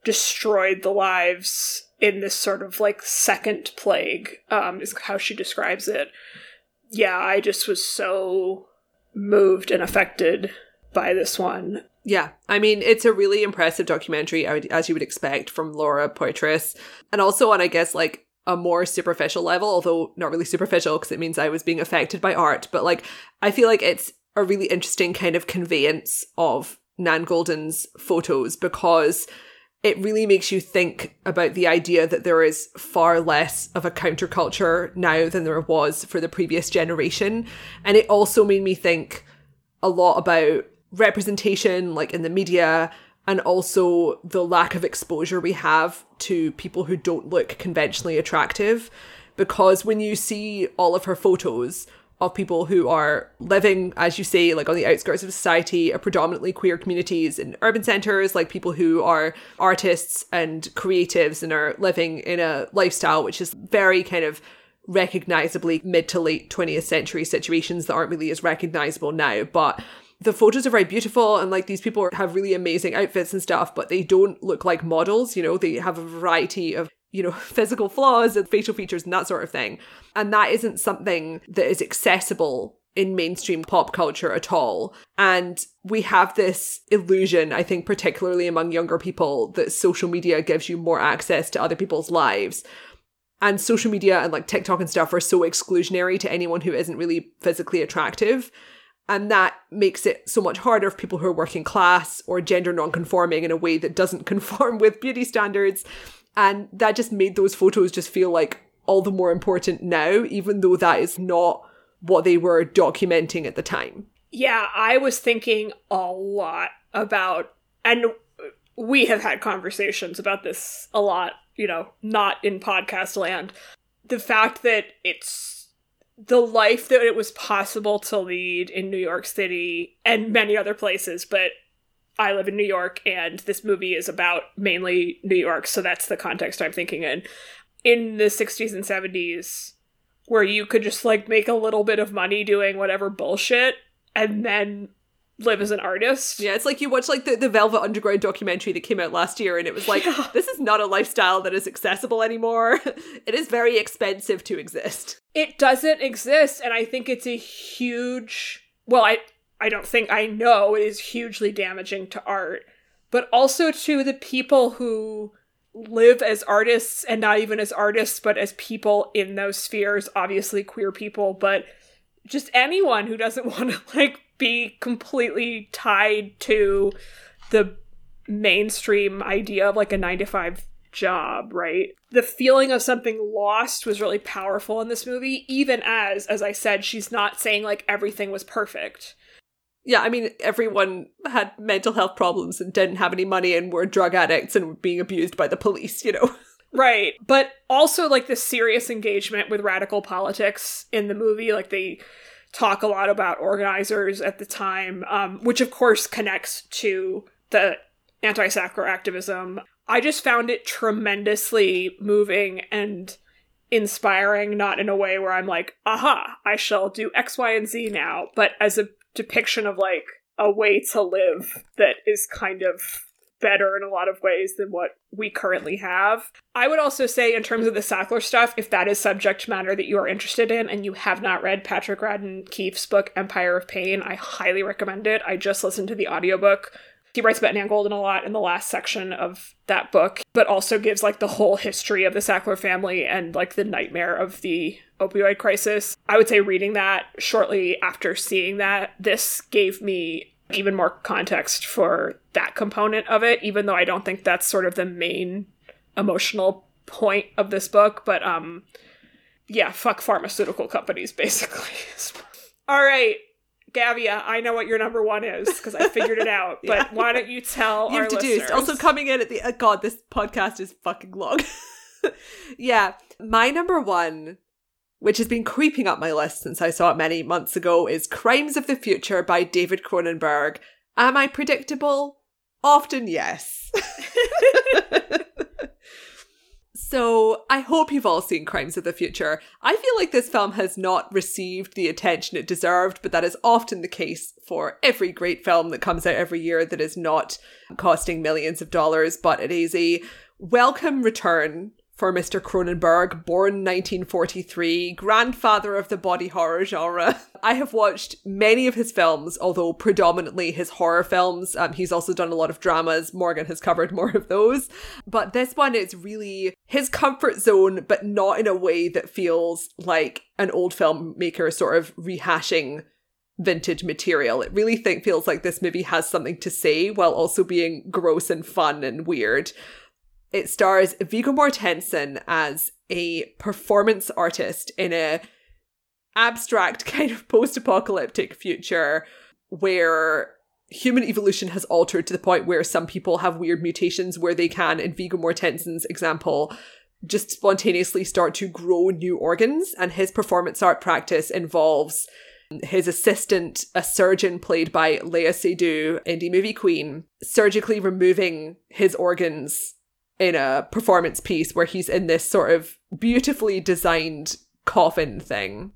destroyed the lives in this sort of second plague, is how she describes it. Yeah, I just was so moved and affected by this one. Yeah, I mean, it's a really impressive documentary, as you would expect from Laura Poitras. And also on, I guess, a more superficial level, although not really superficial because it means I was being affected by art. But I feel it's a really interesting kind of conveyance of Nan Goldin's photos, because it really makes you think about the idea that there is far less of a counterculture now than there was for the previous generation. And it also made me think a lot about representation, like in the media, and also the lack of exposure we have to people who don't look conventionally attractive. Because when you see all of her photos of people who are living, as you say, like on the outskirts of society, are predominantly queer communities in urban centres, like people who are artists and creatives and are living in a lifestyle which is very kind of recognisably mid to late 20th century situations that aren't really as recognisable now. But the photos are very beautiful, and like these people have really amazing outfits and stuff, but they don't look like models, you know, they have a variety of, you know, physical flaws and facial features and that sort of thing. And that isn't something that is accessible in mainstream pop culture at all. And we have this illusion, I think, particularly among younger people, that social media gives you more access to other people's lives. And social media and like TikTok and stuff are so exclusionary to anyone who isn't really physically attractive. And that makes it so much harder for people who are working class or gender non-conforming in a way that doesn't conform with beauty standards. And that just made those photos just feel like all the more important now, even though that is not what they were documenting at the time. Yeah, I was thinking a lot about, and we have had conversations about this a lot, you know, not in podcast land, the fact that it's the life that it was possible to lead in New York City and many other places, but I live in New York, and this movie is about mainly New York, so that's the context I'm thinking in. In the 60s and 70s, where you could just, like, make a little bit of money doing whatever bullshit, and then live as an artist. Yeah, it's like you watch, like, the Velvet Underground documentary that came out last year, and it was like, yeah, this is not a lifestyle that is accessible anymore. It is very expensive to exist. It doesn't exist, and I think it's a huge... Well, I don't think, I know it is hugely damaging to art, but also to the people who live as artists, and not even as artists, but as people in those spheres, obviously queer people, but just anyone who doesn't want to, like, be completely tied to the mainstream idea of, like, a 9-to-5 job, right? The feeling of something lost was really powerful in this movie, even as I said, she's not saying, like, everything was perfect. Yeah, I mean, everyone had mental health problems and didn't have any money and were drug addicts and were being abused by the police, you know? Right. But also, like, the serious engagement with radical politics in the movie. Like, they talk a lot about organizers at the time, which, of course, connects to the anti-sackler activism. I just found it tremendously moving and inspiring, not in a way where I'm like, aha, I shall do X, Y, and Z now, but as a depiction of, like, a way to live that is kind of better in a lot of ways than what we currently have. I would also say, in terms of the Sackler stuff, if that is subject matter that you are interested in and you have not read Patrick Radden Keefe's book, Empire of Pain, I highly recommend it. I just listened to the audiobook. He writes about Nan Goldin a lot in the last section of that book, but also gives, like, the whole history of the Sackler family and, like, the nightmare of the opioid crisis. I would say reading that shortly after seeing that, this gave me even more context for that component of it, even though I don't think that's sort of the main emotional point of this book. But yeah, fuck pharmaceutical companies, basically. All right. Gavia, I know what your number one is because I figured it out, but yeah, why don't you tell our listeners? Also coming in at the... God, this podcast is fucking long. Yeah. My number one, which has been creeping up my list since I saw it many months ago, is Crimes of the Future by David Cronenberg. Am I predictable? Often, yes. So I hope you've all seen Crimes of the Future. I feel like this film has not received the attention it deserved, but that is often the case for every great film that comes out every year that is not costing millions of dollars. But it is a welcome return for Mr. Cronenberg, born 1943, grandfather of the body horror genre. I have watched many of his films, although predominantly his horror films. He's also done a lot of dramas. Morgan has covered more of those. But this one is really his comfort zone, but not in a way that feels like an old filmmaker sort of rehashing vintage material. It really feels like this movie has something to say while also being gross and fun and weird. It stars Viggo Mortensen as a performance artist in a abstract kind of post-apocalyptic future where human evolution has altered to the point where some people have weird mutations where they can, in Viggo Mortensen's example, just spontaneously start to grow new organs. And his performance art practice involves his assistant, a surgeon played by Lea Seydoux, indie movie queen, surgically removing his organs in a performance piece where he's in this sort of beautifully designed coffin thing.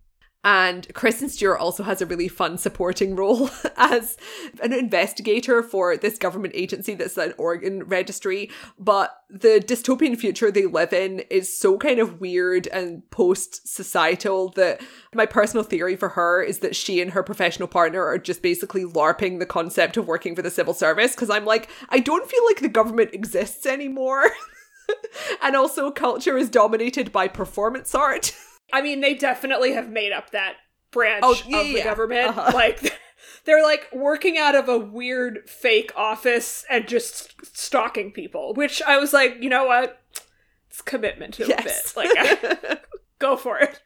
And Kristen Stewart also has a really fun supporting role as an investigator for this government agency that's an organ registry. But the dystopian future they live in is so kind of weird and post-societal that my personal theory for her is that she and her professional partner are just basically LARPing the concept of working for the civil service. Because I'm like, I don't feel like the government exists anymore. And also culture is dominated by performance art. I mean, they definitely have made up that branch of the government. Uh-huh. Like, they're like working out of a weird fake office and just stalking people, which I was like, you know what? It's commitment to a bit. Like, go for it.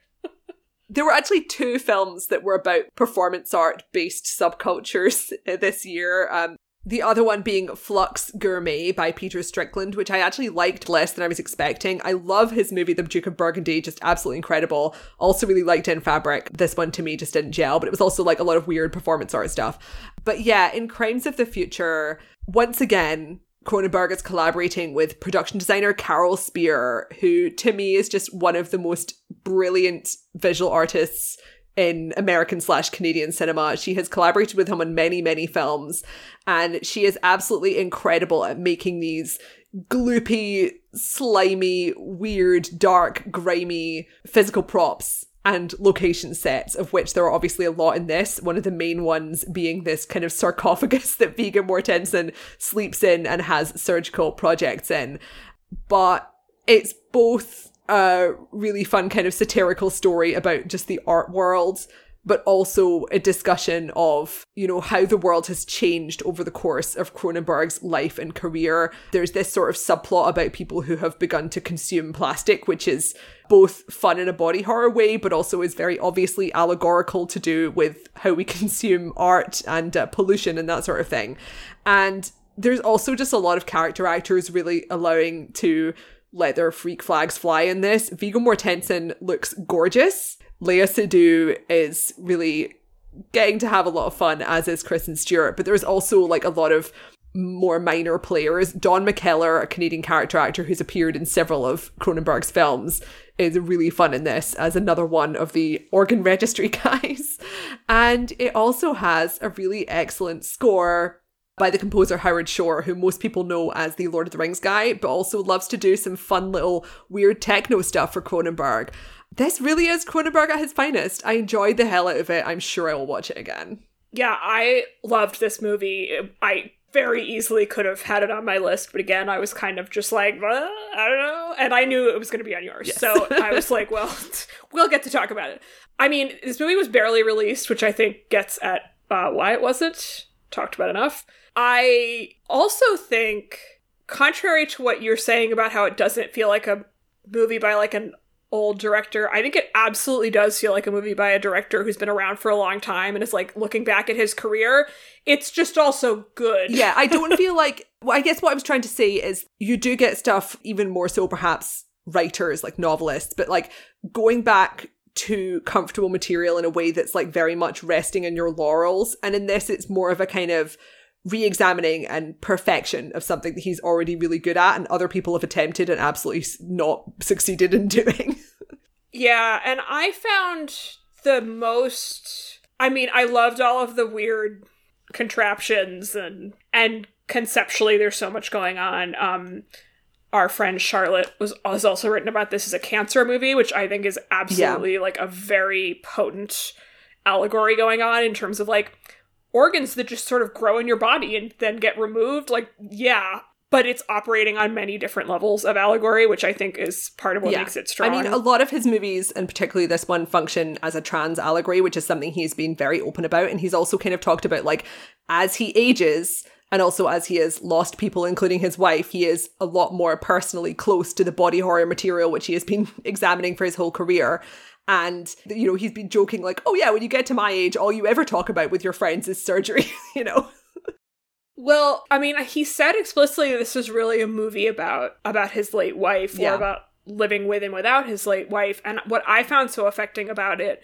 There were actually two films that were about performance art-based subcultures this year. The other one being Flux Gourmet by Peter Strickland, which I actually liked less than I was expecting. I love his movie, The Duke of Burgundy, just absolutely incredible. Also really liked In Fabric. This one to me just didn't gel, but it was also like a lot of weird performance art stuff. But yeah, in Crimes of the Future, once again, Cronenberg is collaborating with production designer Carol Spear, who to me is just one of the most brilliant visual artists in American/Canadian cinema. She has collaborated with him on many, many films, and she is absolutely incredible at making these gloopy, slimy, weird, dark, grimy physical props and location sets, of which there are obviously a lot in this, one of the main ones being this kind of sarcophagus that Viggo Mortensen sleeps in and has surgical projects in. But it's both a really fun kind of satirical story about just the art world, but also a discussion of, you know, how the world has changed over the course of Cronenberg's life and career. There's this sort of subplot about people who have begun to consume plastic, which is both fun in a body horror way, but also is very obviously allegorical to do with how we consume art and pollution and that sort of thing. And there's also just a lot of character actors really allowing to let their freak flags fly in this. Viggo Mortensen looks gorgeous. Lea Seydoux is really getting to have a lot of fun, as is Kristen Stewart. But there's also like a lot of more minor players. Don McKellar, a Canadian character actor who's appeared in several of Cronenberg's films, is really fun in this as another one of the organ registry guys. And it also has a really excellent score by the composer Howard Shore, who most people know as the Lord of the Rings guy, but also loves to do some fun little weird techno stuff for Cronenberg. This really is Cronenberg at his finest. I enjoyed the hell out of it. I'm sure I will watch it again. Yeah, I loved this movie. I very easily could have had it on my list, but again, I was kind of just like, well, I don't know. And I knew it was going to be on yours. Yes. So I was like, well, we'll get to talk about it. I mean, this movie was barely released, which I think gets at why it wasn't talked about enough. I also think, contrary to what you're saying about how it doesn't feel like a movie by like an old director, I think it absolutely does feel like a movie by a director who's been around for a long time and is like looking back at his career. It's just also good. Yeah, I don't feel like, well, I guess what I was trying to say is you do get stuff even more so perhaps writers like novelists, but like going back to comfortable material in a way that's like very much resting on your laurels. And in this, it's more of a kind of re-examining and perfection of something that he's already really good at and other people have attempted and absolutely not succeeded in doing. Yeah, and I found the most, I mean, I loved all of the weird contraptions and conceptually there's so much going on. Our friend Charlotte has also written about this as a cancer movie, which I think is absolutely like a very potent allegory going on in terms of like organs that just sort of grow in your body and then get removed. Like, yeah, But it's operating on many different levels of allegory, which I think is part of what makes it strong. I mean, a lot of his movies, and particularly this one, function as a trans allegory, which is something he's been very open about. And he's also kind of talked about, like, as he ages, and also as he has lost people, including his wife, he is a lot more personally close to the body horror material, which he has been examining for his whole career. And, you know, he's been joking like, oh yeah, when you get to my age, all you ever talk about with your friends is surgery, you know? Well, I mean, he said explicitly this is really a movie about his late wife or about living with and without his late wife. And what I found so affecting about it,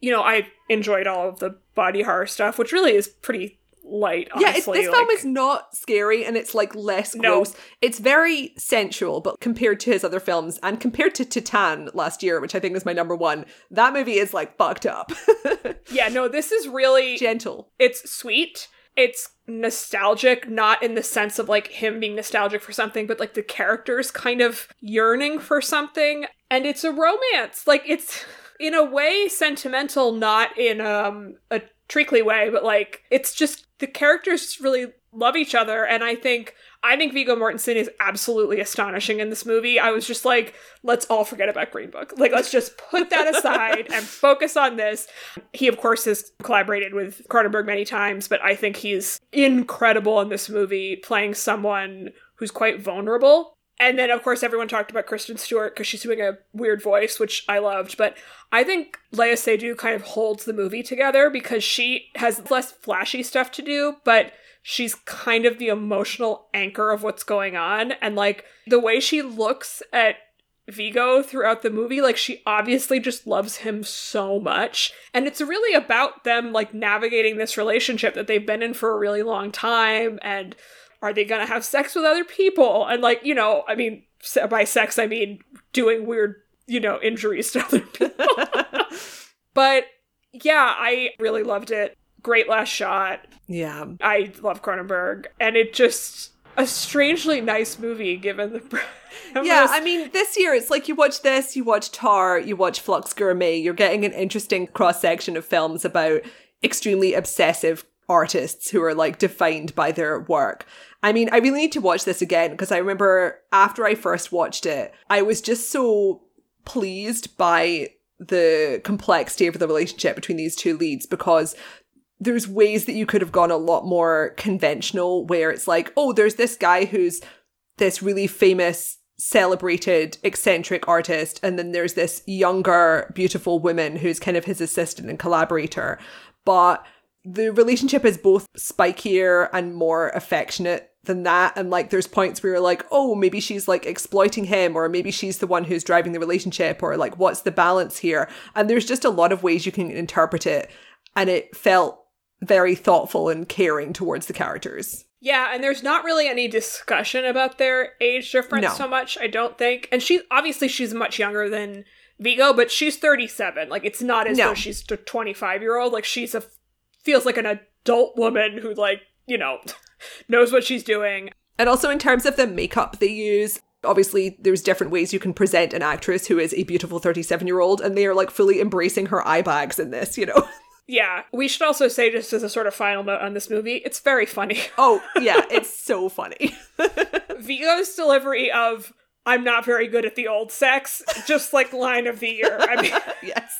you know, I enjoyed all of the body horror stuff, which really is pretty light, honestly. Yeah, this film is not scary and it's, like, less gross. No. It's very sensual, but compared to his other films and compared to Titan last year, which I think was my number one, that movie is, like, fucked up. Yeah, no, this is really... gentle. It's sweet. It's nostalgic, not in the sense of, like, him being nostalgic for something, but, like, the characters kind of yearning for something. And it's a romance. Like, it's, in a way, sentimental, not in a treacly way, but, like, it's just the characters really love each other. And I think Viggo Mortensen is absolutely astonishing in this movie. I was just like, let's all forget about Green Book. Like, let's just put that aside and focus on this. He, of course, has collaborated with Cronenberg many times, but I think he's incredible in this movie, playing someone who's quite vulnerable. And then, of course, everyone talked about Kristen Stewart because she's doing a weird voice, which I loved. But I think Lea Seydoux kind of holds the movie together because she has less flashy stuff to do, but she's kind of the emotional anchor of what's going on. And, like, the way she looks at Viggo throughout the movie, like, she obviously just loves him so much. And it's really about them, like, navigating this relationship that they've been in for a really long time, and... are they going to have sex with other people? And, like, you know, I mean, by sex, I mean doing weird, you know, injuries to other people. But, yeah, I really loved it. Great last shot. Yeah. I love Cronenberg. And it just... a strangely nice movie given the... yeah, I mean, this year, it's like you watch this, you watch Tar, you watch Flux Gourmet, you're getting an interesting cross-section of films about extremely obsessive artists who are, like, defined by their work. I mean, I really need to watch this again because I remember after I first watched it, I was just so pleased by the complexity of the relationship between these two leads, because there's ways that you could have gone a lot more conventional where it's like, oh, there's this guy who's this really famous, celebrated, eccentric artist, and then there's this younger, beautiful woman who's kind of his assistant and collaborator. But the relationship is both spikier and more affectionate than that. And, like, there's points where you're like, oh, maybe she's, like, exploiting him, or maybe she's the one who's driving the relationship, or, like, what's the balance here? And there's just a lot of ways you can interpret it. And it felt very thoughtful and caring towards the characters. Yeah, and there's not really any discussion about their age difference so much, I don't think. And she's much younger than Viggo, but she's 37. Like, it's not as though she's a 25-year-old. Like, she's feels like an adult woman who, like, you know, knows what she's doing. And also in terms of the makeup they use, obviously there's different ways you can present an actress who is a beautiful 37-year-old, and they are, like, fully embracing her eye bags in this, you know? Yeah. We should also say, just as a sort of final note on this movie, it's very funny. Oh, yeah. It's so funny. Viggo's delivery of, I'm not very good at the old sex, just, like, line of the year. I mean, yes.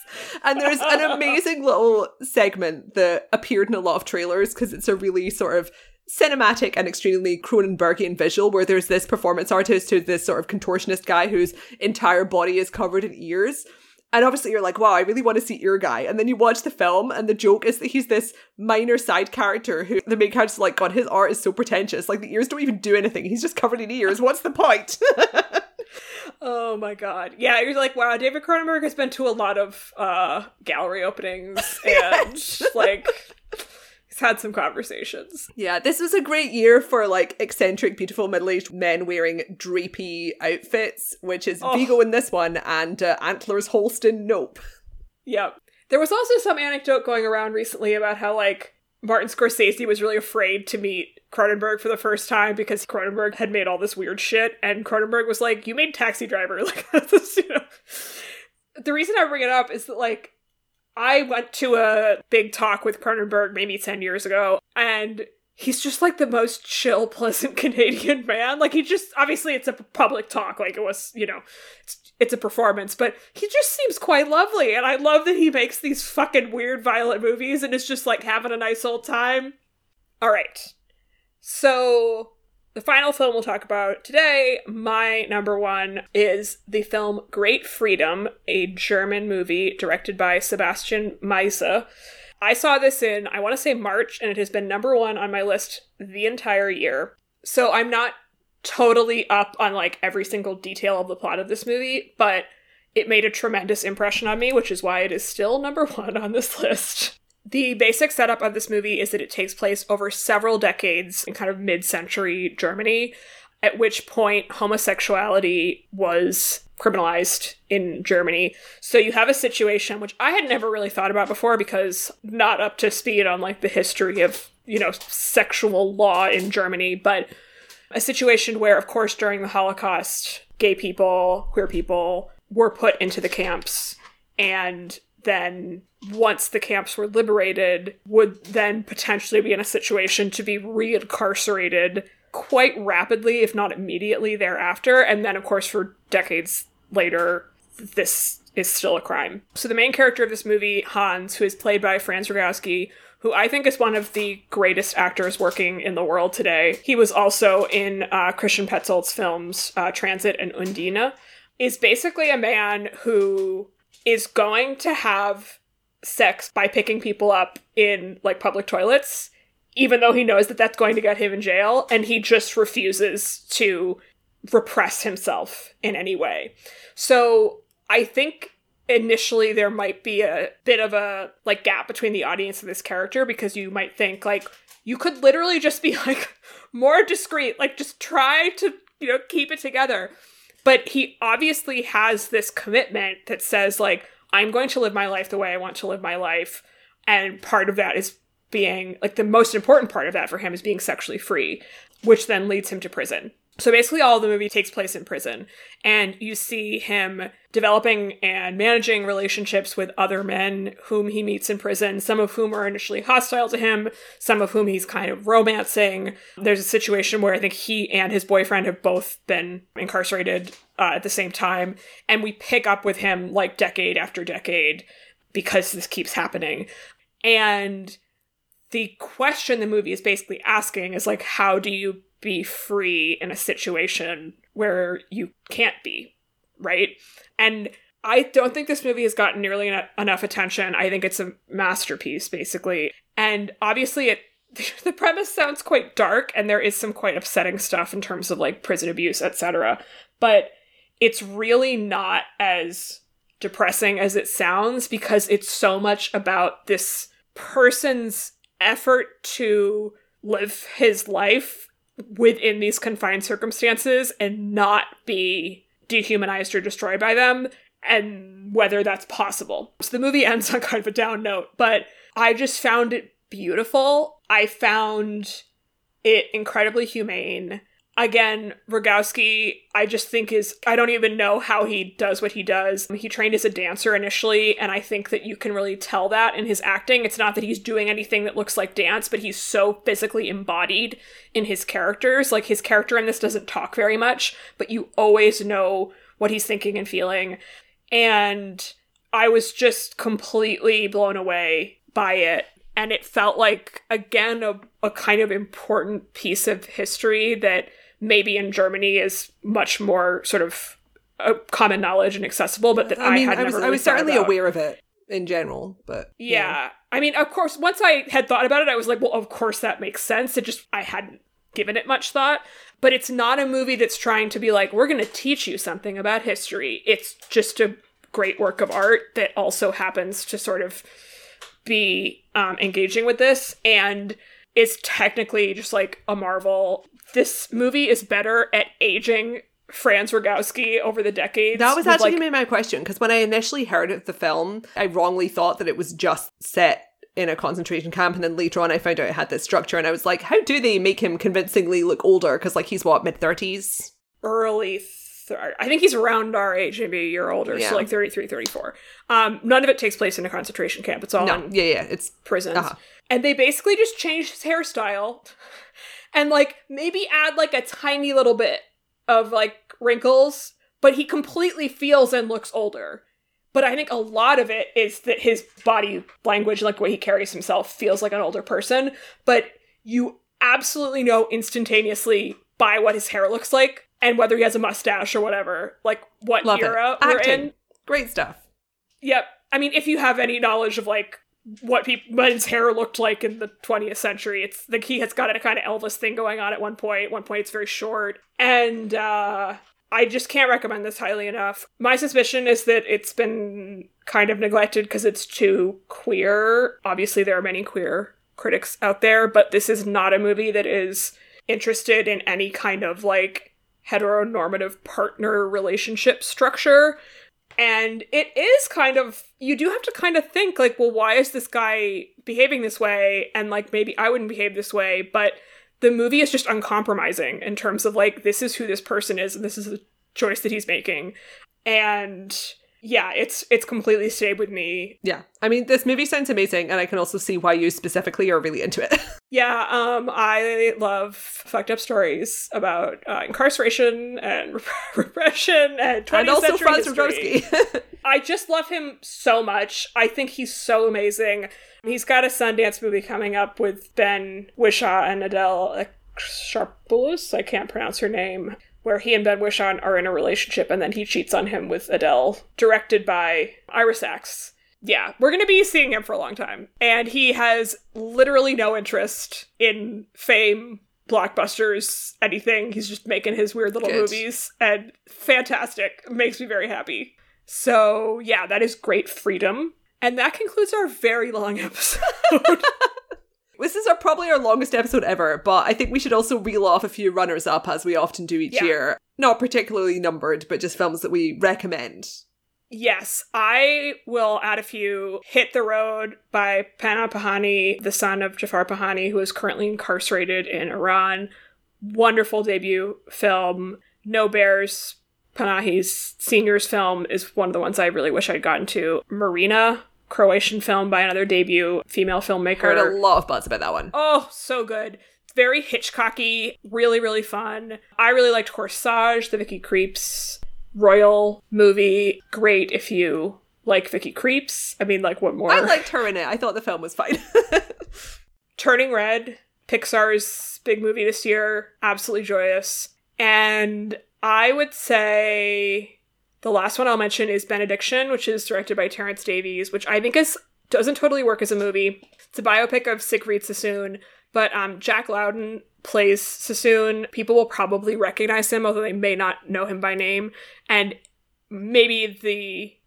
And there's an amazing little segment that appeared in a lot of trailers because it's a really sort of cinematic and extremely Cronenbergian visual where there's this performance artist who's this sort of contortionist guy whose entire body is covered in ears. And obviously you're like, wow, I really want to see Ear Guy. And then you watch the film and the joke is that he's this minor side character who the main character's like, God, his art is so pretentious. Like, the ears don't even do anything. He's just covered in ears. What's the point? Oh my God. Yeah, you're like, wow, David Cronenberg has been to a lot of gallery openings and like... had some conversations. Yeah, this was a great year for, like, eccentric, beautiful middle-aged men wearing drapey outfits, which is Viggo in this one and Antlers Holston. Nope. Yep. There was also some anecdote going around recently about how, like, Martin Scorsese was really afraid to meet Cronenberg for the first time because Cronenberg had made all this weird shit, and Cronenberg was like, you made Taxi Driver. Like, this, you know. The reason I bring it up is that, like, I went to a big talk with Cronenberg maybe 10 years ago, and he's just, like, the most chill, pleasant Canadian man. Like, he just, obviously it's a public talk, like it was, you know, it's a performance, but he just seems quite lovely. And I love that he makes these fucking weird, violent movies and is just, like, having a nice old time. All right. So the final film we'll talk about today, my number one, is the film Great Freedom, a German movie directed by Sebastian Meise. I saw this in, I want to say March, and it has been number one on my list the entire year. So I'm not totally up on, like, every single detail of the plot of this movie, but it made a tremendous impression on me, which is why it is still number one on this list. The basic setup of this movie is that it takes place over several decades in kind of mid-century Germany, at which point homosexuality was criminalized in Germany. So you have a situation which I had never really thought about before, because not up to speed on, like, the history of, you know, sexual law in Germany, but a situation where, of course, during the Holocaust, gay people, queer people were put into the camps, and then once the camps were liberated, would then potentially be in a situation to be reincarcerated quite rapidly, if not immediately thereafter. And then, of course, for decades later, this is still a crime. So the main character of this movie, Hans, who is played by Franz Rogowski, who I think is one of the greatest actors working in the world today. He was also in Christian Petzolds' films Transit and Undine, is basically a man who is going to have sex by picking people up in, like, public toilets, even though he knows that that's going to get him in jail, and he just refuses to repress himself in any way. So I think initially there might be a bit of a, like, gap between the audience and this character, because you might think, like, you could literally just be, like, more discreet, like, just try to, you know, keep it together. But he obviously has this commitment that says, like, I'm going to live my life the way I want to live my life. And part of that is being, like, the most important part of that for him is being sexually free, which then leads him to prison. So basically all the movie takes place in prison. And you see him developing and managing relationships with other men whom he meets in prison, some of whom are initially hostile to him, some of whom he's kind of romancing. There's a situation where I think he and his boyfriend have both been incarcerated at the same time. And we pick up with him, like, decade after decade, because this keeps happening. And the question the movie is basically asking is, like, how do you be free in a situation where you can't be, right? And I don't think this movie has gotten nearly enough attention. I think it's a masterpiece, basically. And obviously, the premise sounds quite dark, and there is some quite upsetting stuff in terms of, like, prison abuse, etc. But it's really not as depressing as it sounds, because it's so much about this person's effort to live his life within these confined circumstances and not be dehumanized or destroyed by them, and whether that's possible. So the movie ends on kind of a down note, but I just found it beautiful. I found it incredibly humane. Again, Rogowski, I just think I don't even know how he does what he does. He trained as a dancer initially, and I think that you can really tell that in his acting. It's not that he's doing anything that looks like dance, but he's so physically embodied in his characters. Like, his character in this doesn't talk very much, but you always know what he's thinking and feeling. And I was just completely blown away by it. And it felt like, again, a kind of important piece of history that maybe in Germany is much more sort of common knowledge and accessible, but that I was certainly aware of it in general, but yeah. I mean, of course, once I had thought about it, I was like, well, of course that makes sense. I hadn't given it much thought, but it's not a movie that's trying to be like, we're going to teach you something about history. It's just a great work of art that also happens to sort of be engaging with this, and it's technically just, like, a marvel. This movie is better at aging Franz Rogowski over the decades. That was actually gonna be my question, because when I initially heard of the film, I wrongly thought that it was just set in a concentration camp, and then later on I found out it had this structure, and I was like, how do they make him convincingly look older? Because, like, he's, what, mid-30s? Early I think he's around our age, maybe a year older, so like 33, 34. None of it takes place in a concentration camp. It's all in it's prisons. Uh-huh. And they basically just change his hairstyle and like maybe add like a tiny little bit of like wrinkles, but he completely feels and looks older. But I think a lot of it is that his body language, like the way he carries himself, feels like an older person. But you absolutely know instantaneously by what his hair looks like and whether he has a mustache or whatever, like what era we're in. Great stuff. Yep. I mean, if you have any knowledge of like what men's hair looked like in the 20th century, it's like he has got a kind of Elvis thing going on at one point. At one point, it's very short. And I just can't recommend this highly enough. My suspicion is that it's been kind of neglected because it's too queer. Obviously, there are many queer critics out there, but this is not a movie that is interested in any kind of like heteronormative partner relationship structure. And it is kind of, you do have to kind of think like, well, why is this guy behaving this way? And like, maybe I wouldn't behave this way, but the movie is just uncompromising in terms of, like, this is who this person is, and this is the choice that he's making. And, yeah, it's completely stayed with me. Yeah. I mean, this movie sounds amazing, and I can also see why you specifically are really into it. Yeah, I love fucked up stories about incarceration and repression and 20th century history. And also Franz Rogowski. I just love him so much. I think he's so amazing. He's got a Sundance movie coming up with Ben Whishaw and Adele Exarchopoulos, I can't pronounce her name, where he and Ben Whishaw are in a relationship and then he cheats on him with Adele, directed by Ira Sachs. Yeah, we're going to be seeing him for a long time. And he has literally no interest in fame, blockbusters, anything. He's just making his weird little movies, and fantastic. It makes me very happy. So yeah, that is great freedom. And that concludes our very long episode. This is probably our longest episode ever, but I think we should also reel off a few runners-up, as we often do each year. Not particularly numbered, but just films that we recommend. Yes, I will add a few. Hit the Road by Pana Pahani, the son of Jafar Pahani, who is currently incarcerated in Iran. Wonderful debut film. No Bears, Panahi's senior's film, is one of the ones I really wish I'd gotten to. Marina, Croatian film by another debut female filmmaker. Heard a lot of buzz about that one. Oh, so good. Very Hitchcocky, really, really fun. I really liked Corsage, the Vicky Creeps royal movie. Great if you like Vicky Creeps. I mean, like, what more? I liked her in it. I thought the film was fine. Turning Red, Pixar's big movie this year. Absolutely joyous. And I would say the last one I'll mention is Benediction, which is directed by Terrence Davies, which I think doesn't totally work as a movie. It's a biopic of Siegfried Sassoon, but Jack Loudon plays Sassoon. People will probably recognize him, although they may not know him by name. And maybe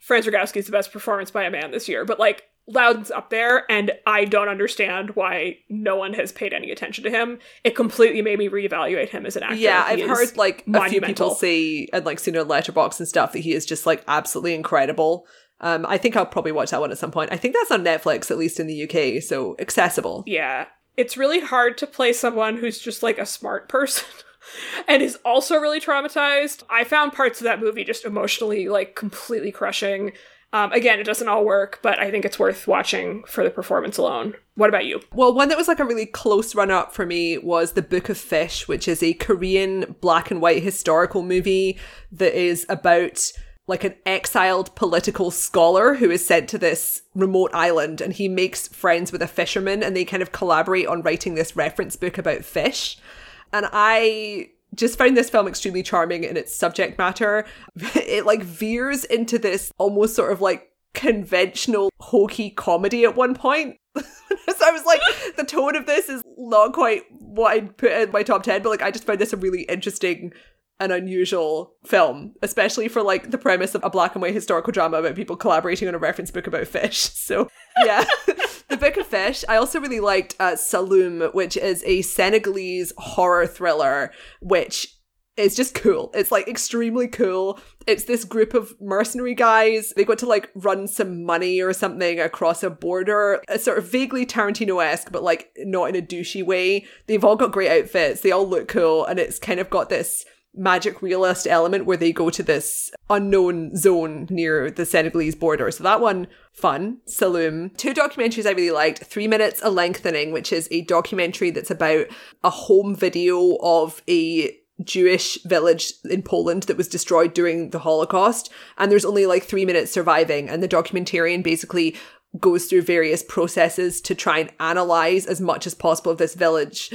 Franz Rogowski is the best performance by a man this year, but like Loudon's up there, and I don't understand why no one has paid any attention to him. It completely made me reevaluate him as an actor. Yeah, I've heard like a few people say, and like seen on Letterboxd and stuff, that he is just like absolutely incredible. I think I'll probably watch that one at some point. I think that's on Netflix, at least in the UK, so accessible. Yeah. It's really hard to play someone who's just like a smart person and is also really traumatized. I found parts of that movie just emotionally like completely crushing. Again, it doesn't all work, but I think it's worth watching for the performance alone. What about you? Well, one that was like a really close run-up for me was The Book of Fish, which is a Korean black and white historical movie that is about like an exiled political scholar who is sent to this remote island, and he makes friends with a fisherman, and they kind of collaborate on writing this reference book about fish. And I just found this film extremely charming in its subject matter. It like veers into this almost sort of like conventional hokey comedy at one point. So I was like, the tone of this is not quite what I'd put in my top 10, but like I just found this a really interesting and unusual film, especially for like the premise of a black and white historical drama about people collaborating on a reference book about fish. So yeah. The Book of Fish. I also really liked Saloom, which is a Senegalese horror thriller, which is just cool. It's like extremely cool. It's this group of mercenary guys. They got to like run some money or something across a border. It's sort of vaguely Tarantino-esque, but like not in a douchey way. They've all got great outfits. They all look cool. And it's kind of got this magic realist element where they go to this unknown zone near the Senegalese border. So that one, fun. Saloom. Two documentaries I really liked. 3 Minutes a Lengthening, which is a documentary that's about a home video of a Jewish village in Poland that was destroyed during the Holocaust. And there's only like 3 minutes surviving. And the documentarian basically goes through various processes to try and analyze as much as possible of this village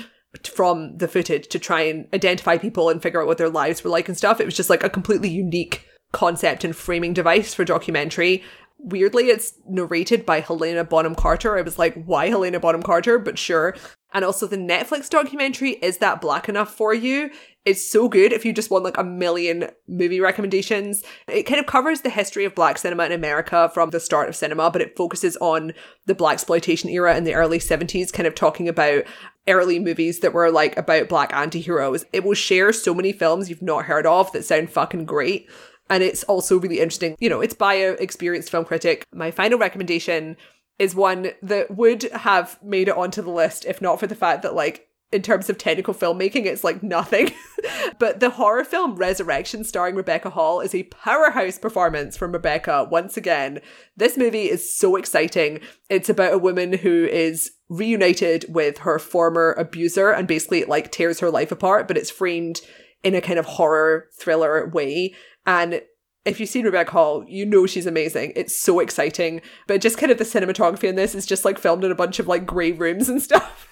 from the footage to try and identify people and figure out what their lives were like and stuff. It was just like a completely unique concept and framing device for documentary. Weirdly, it's narrated by Helena Bonham Carter. I was like, why Helena Bonham Carter? But sure. And also the Netflix documentary, Is That Black Enough For You? It's so good if you just want like a million movie recommendations. It kind of covers the history of black cinema in America from the start of cinema, but it focuses on the blaxploitation era in the early 70s, kind of talking about early movies that were like about black anti-heroes. It will share so many films you've not heard of that sound fucking great. And it's also really interesting. You know, it's by an experienced film critic. My final recommendation is one that would have made it onto the list if not for the fact that, like, in terms of technical filmmaking, it's like nothing. But the horror film Resurrection, starring Rebecca Hall, is a powerhouse performance from Rebecca once again. This movie is so exciting. It's about a woman who is reunited with her former abuser and basically it like tears her life apart, but it's framed in a kind of horror thriller way. And if you've seen Rebecca Hall, you know she's amazing. It's so exciting. But just kind of the cinematography in this is just like filmed in a bunch of like grey rooms and stuff.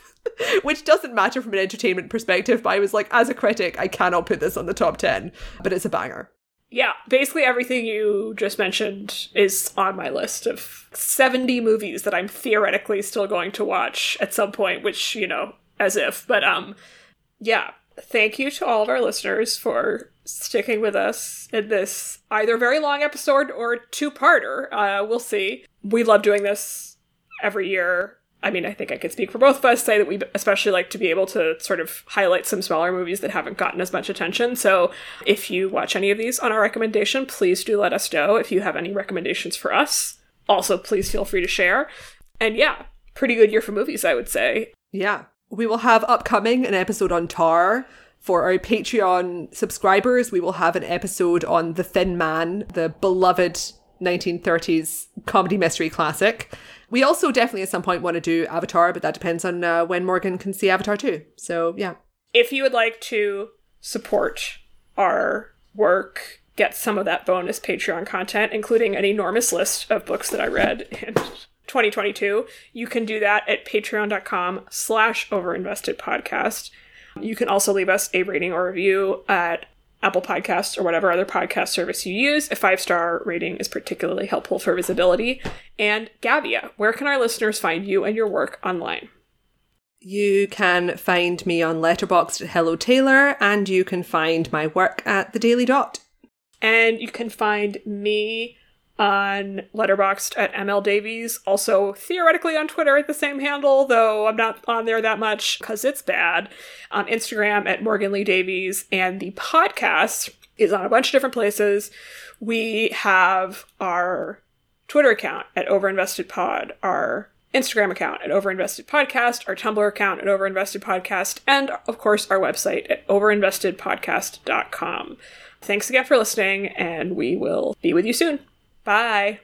Which doesn't matter from an entertainment perspective, but I was like, as a critic, I cannot put this on the top 10, but it's a banger. Yeah, basically everything you just mentioned is on my list of 70 movies that I'm theoretically still going to watch at some point, which, you know, as if. But yeah, thank you to all of our listeners for sticking with us in this either very long episode or two-parter. We'll see. We love doing this every year. I mean, I think I could speak for both of us, say that we especially like to be able to sort of highlight some smaller movies that haven't gotten as much attention. So if you watch any of these on our recommendation, please do let us know if you have any recommendations for us. Also, please feel free to share. And yeah, pretty good year for movies, I would say. Yeah. We will have upcoming an episode on Tar. For our Patreon subscribers, we will have an episode on The Thin Man, the beloved 1930s comedy mystery classic. We also definitely at some point want to do Avatar, but that depends on when Morgan can see Avatar 2. So, yeah. If you would like to support our work, get some of that bonus Patreon content, including an enormous list of books that I read in 2022, you can do that at patreon.com/overinvestedpodcast. You can also leave us a rating or review at Apple Podcasts or whatever other podcast service you use. A 5-star rating is particularly helpful for visibility. And Gavia, where can our listeners find you and your work online? You can find me on Letterboxd at Hello Taylor, and you can find my work at The Daily Dot. And you can find me on Letterboxd at ML Davies, also theoretically on Twitter at the same handle, though I'm not on there that much because it's bad, on Instagram at Morgan Lee Davies, and the podcast is on a bunch of different places. We have our Twitter account at OverinvestedPod, our Instagram account at OverinvestedPodcast, our Tumblr account at OverinvestedPodcast, and of course our website at overinvestedpodcast.com. Thanks again for listening, and we will be with you soon. Bye.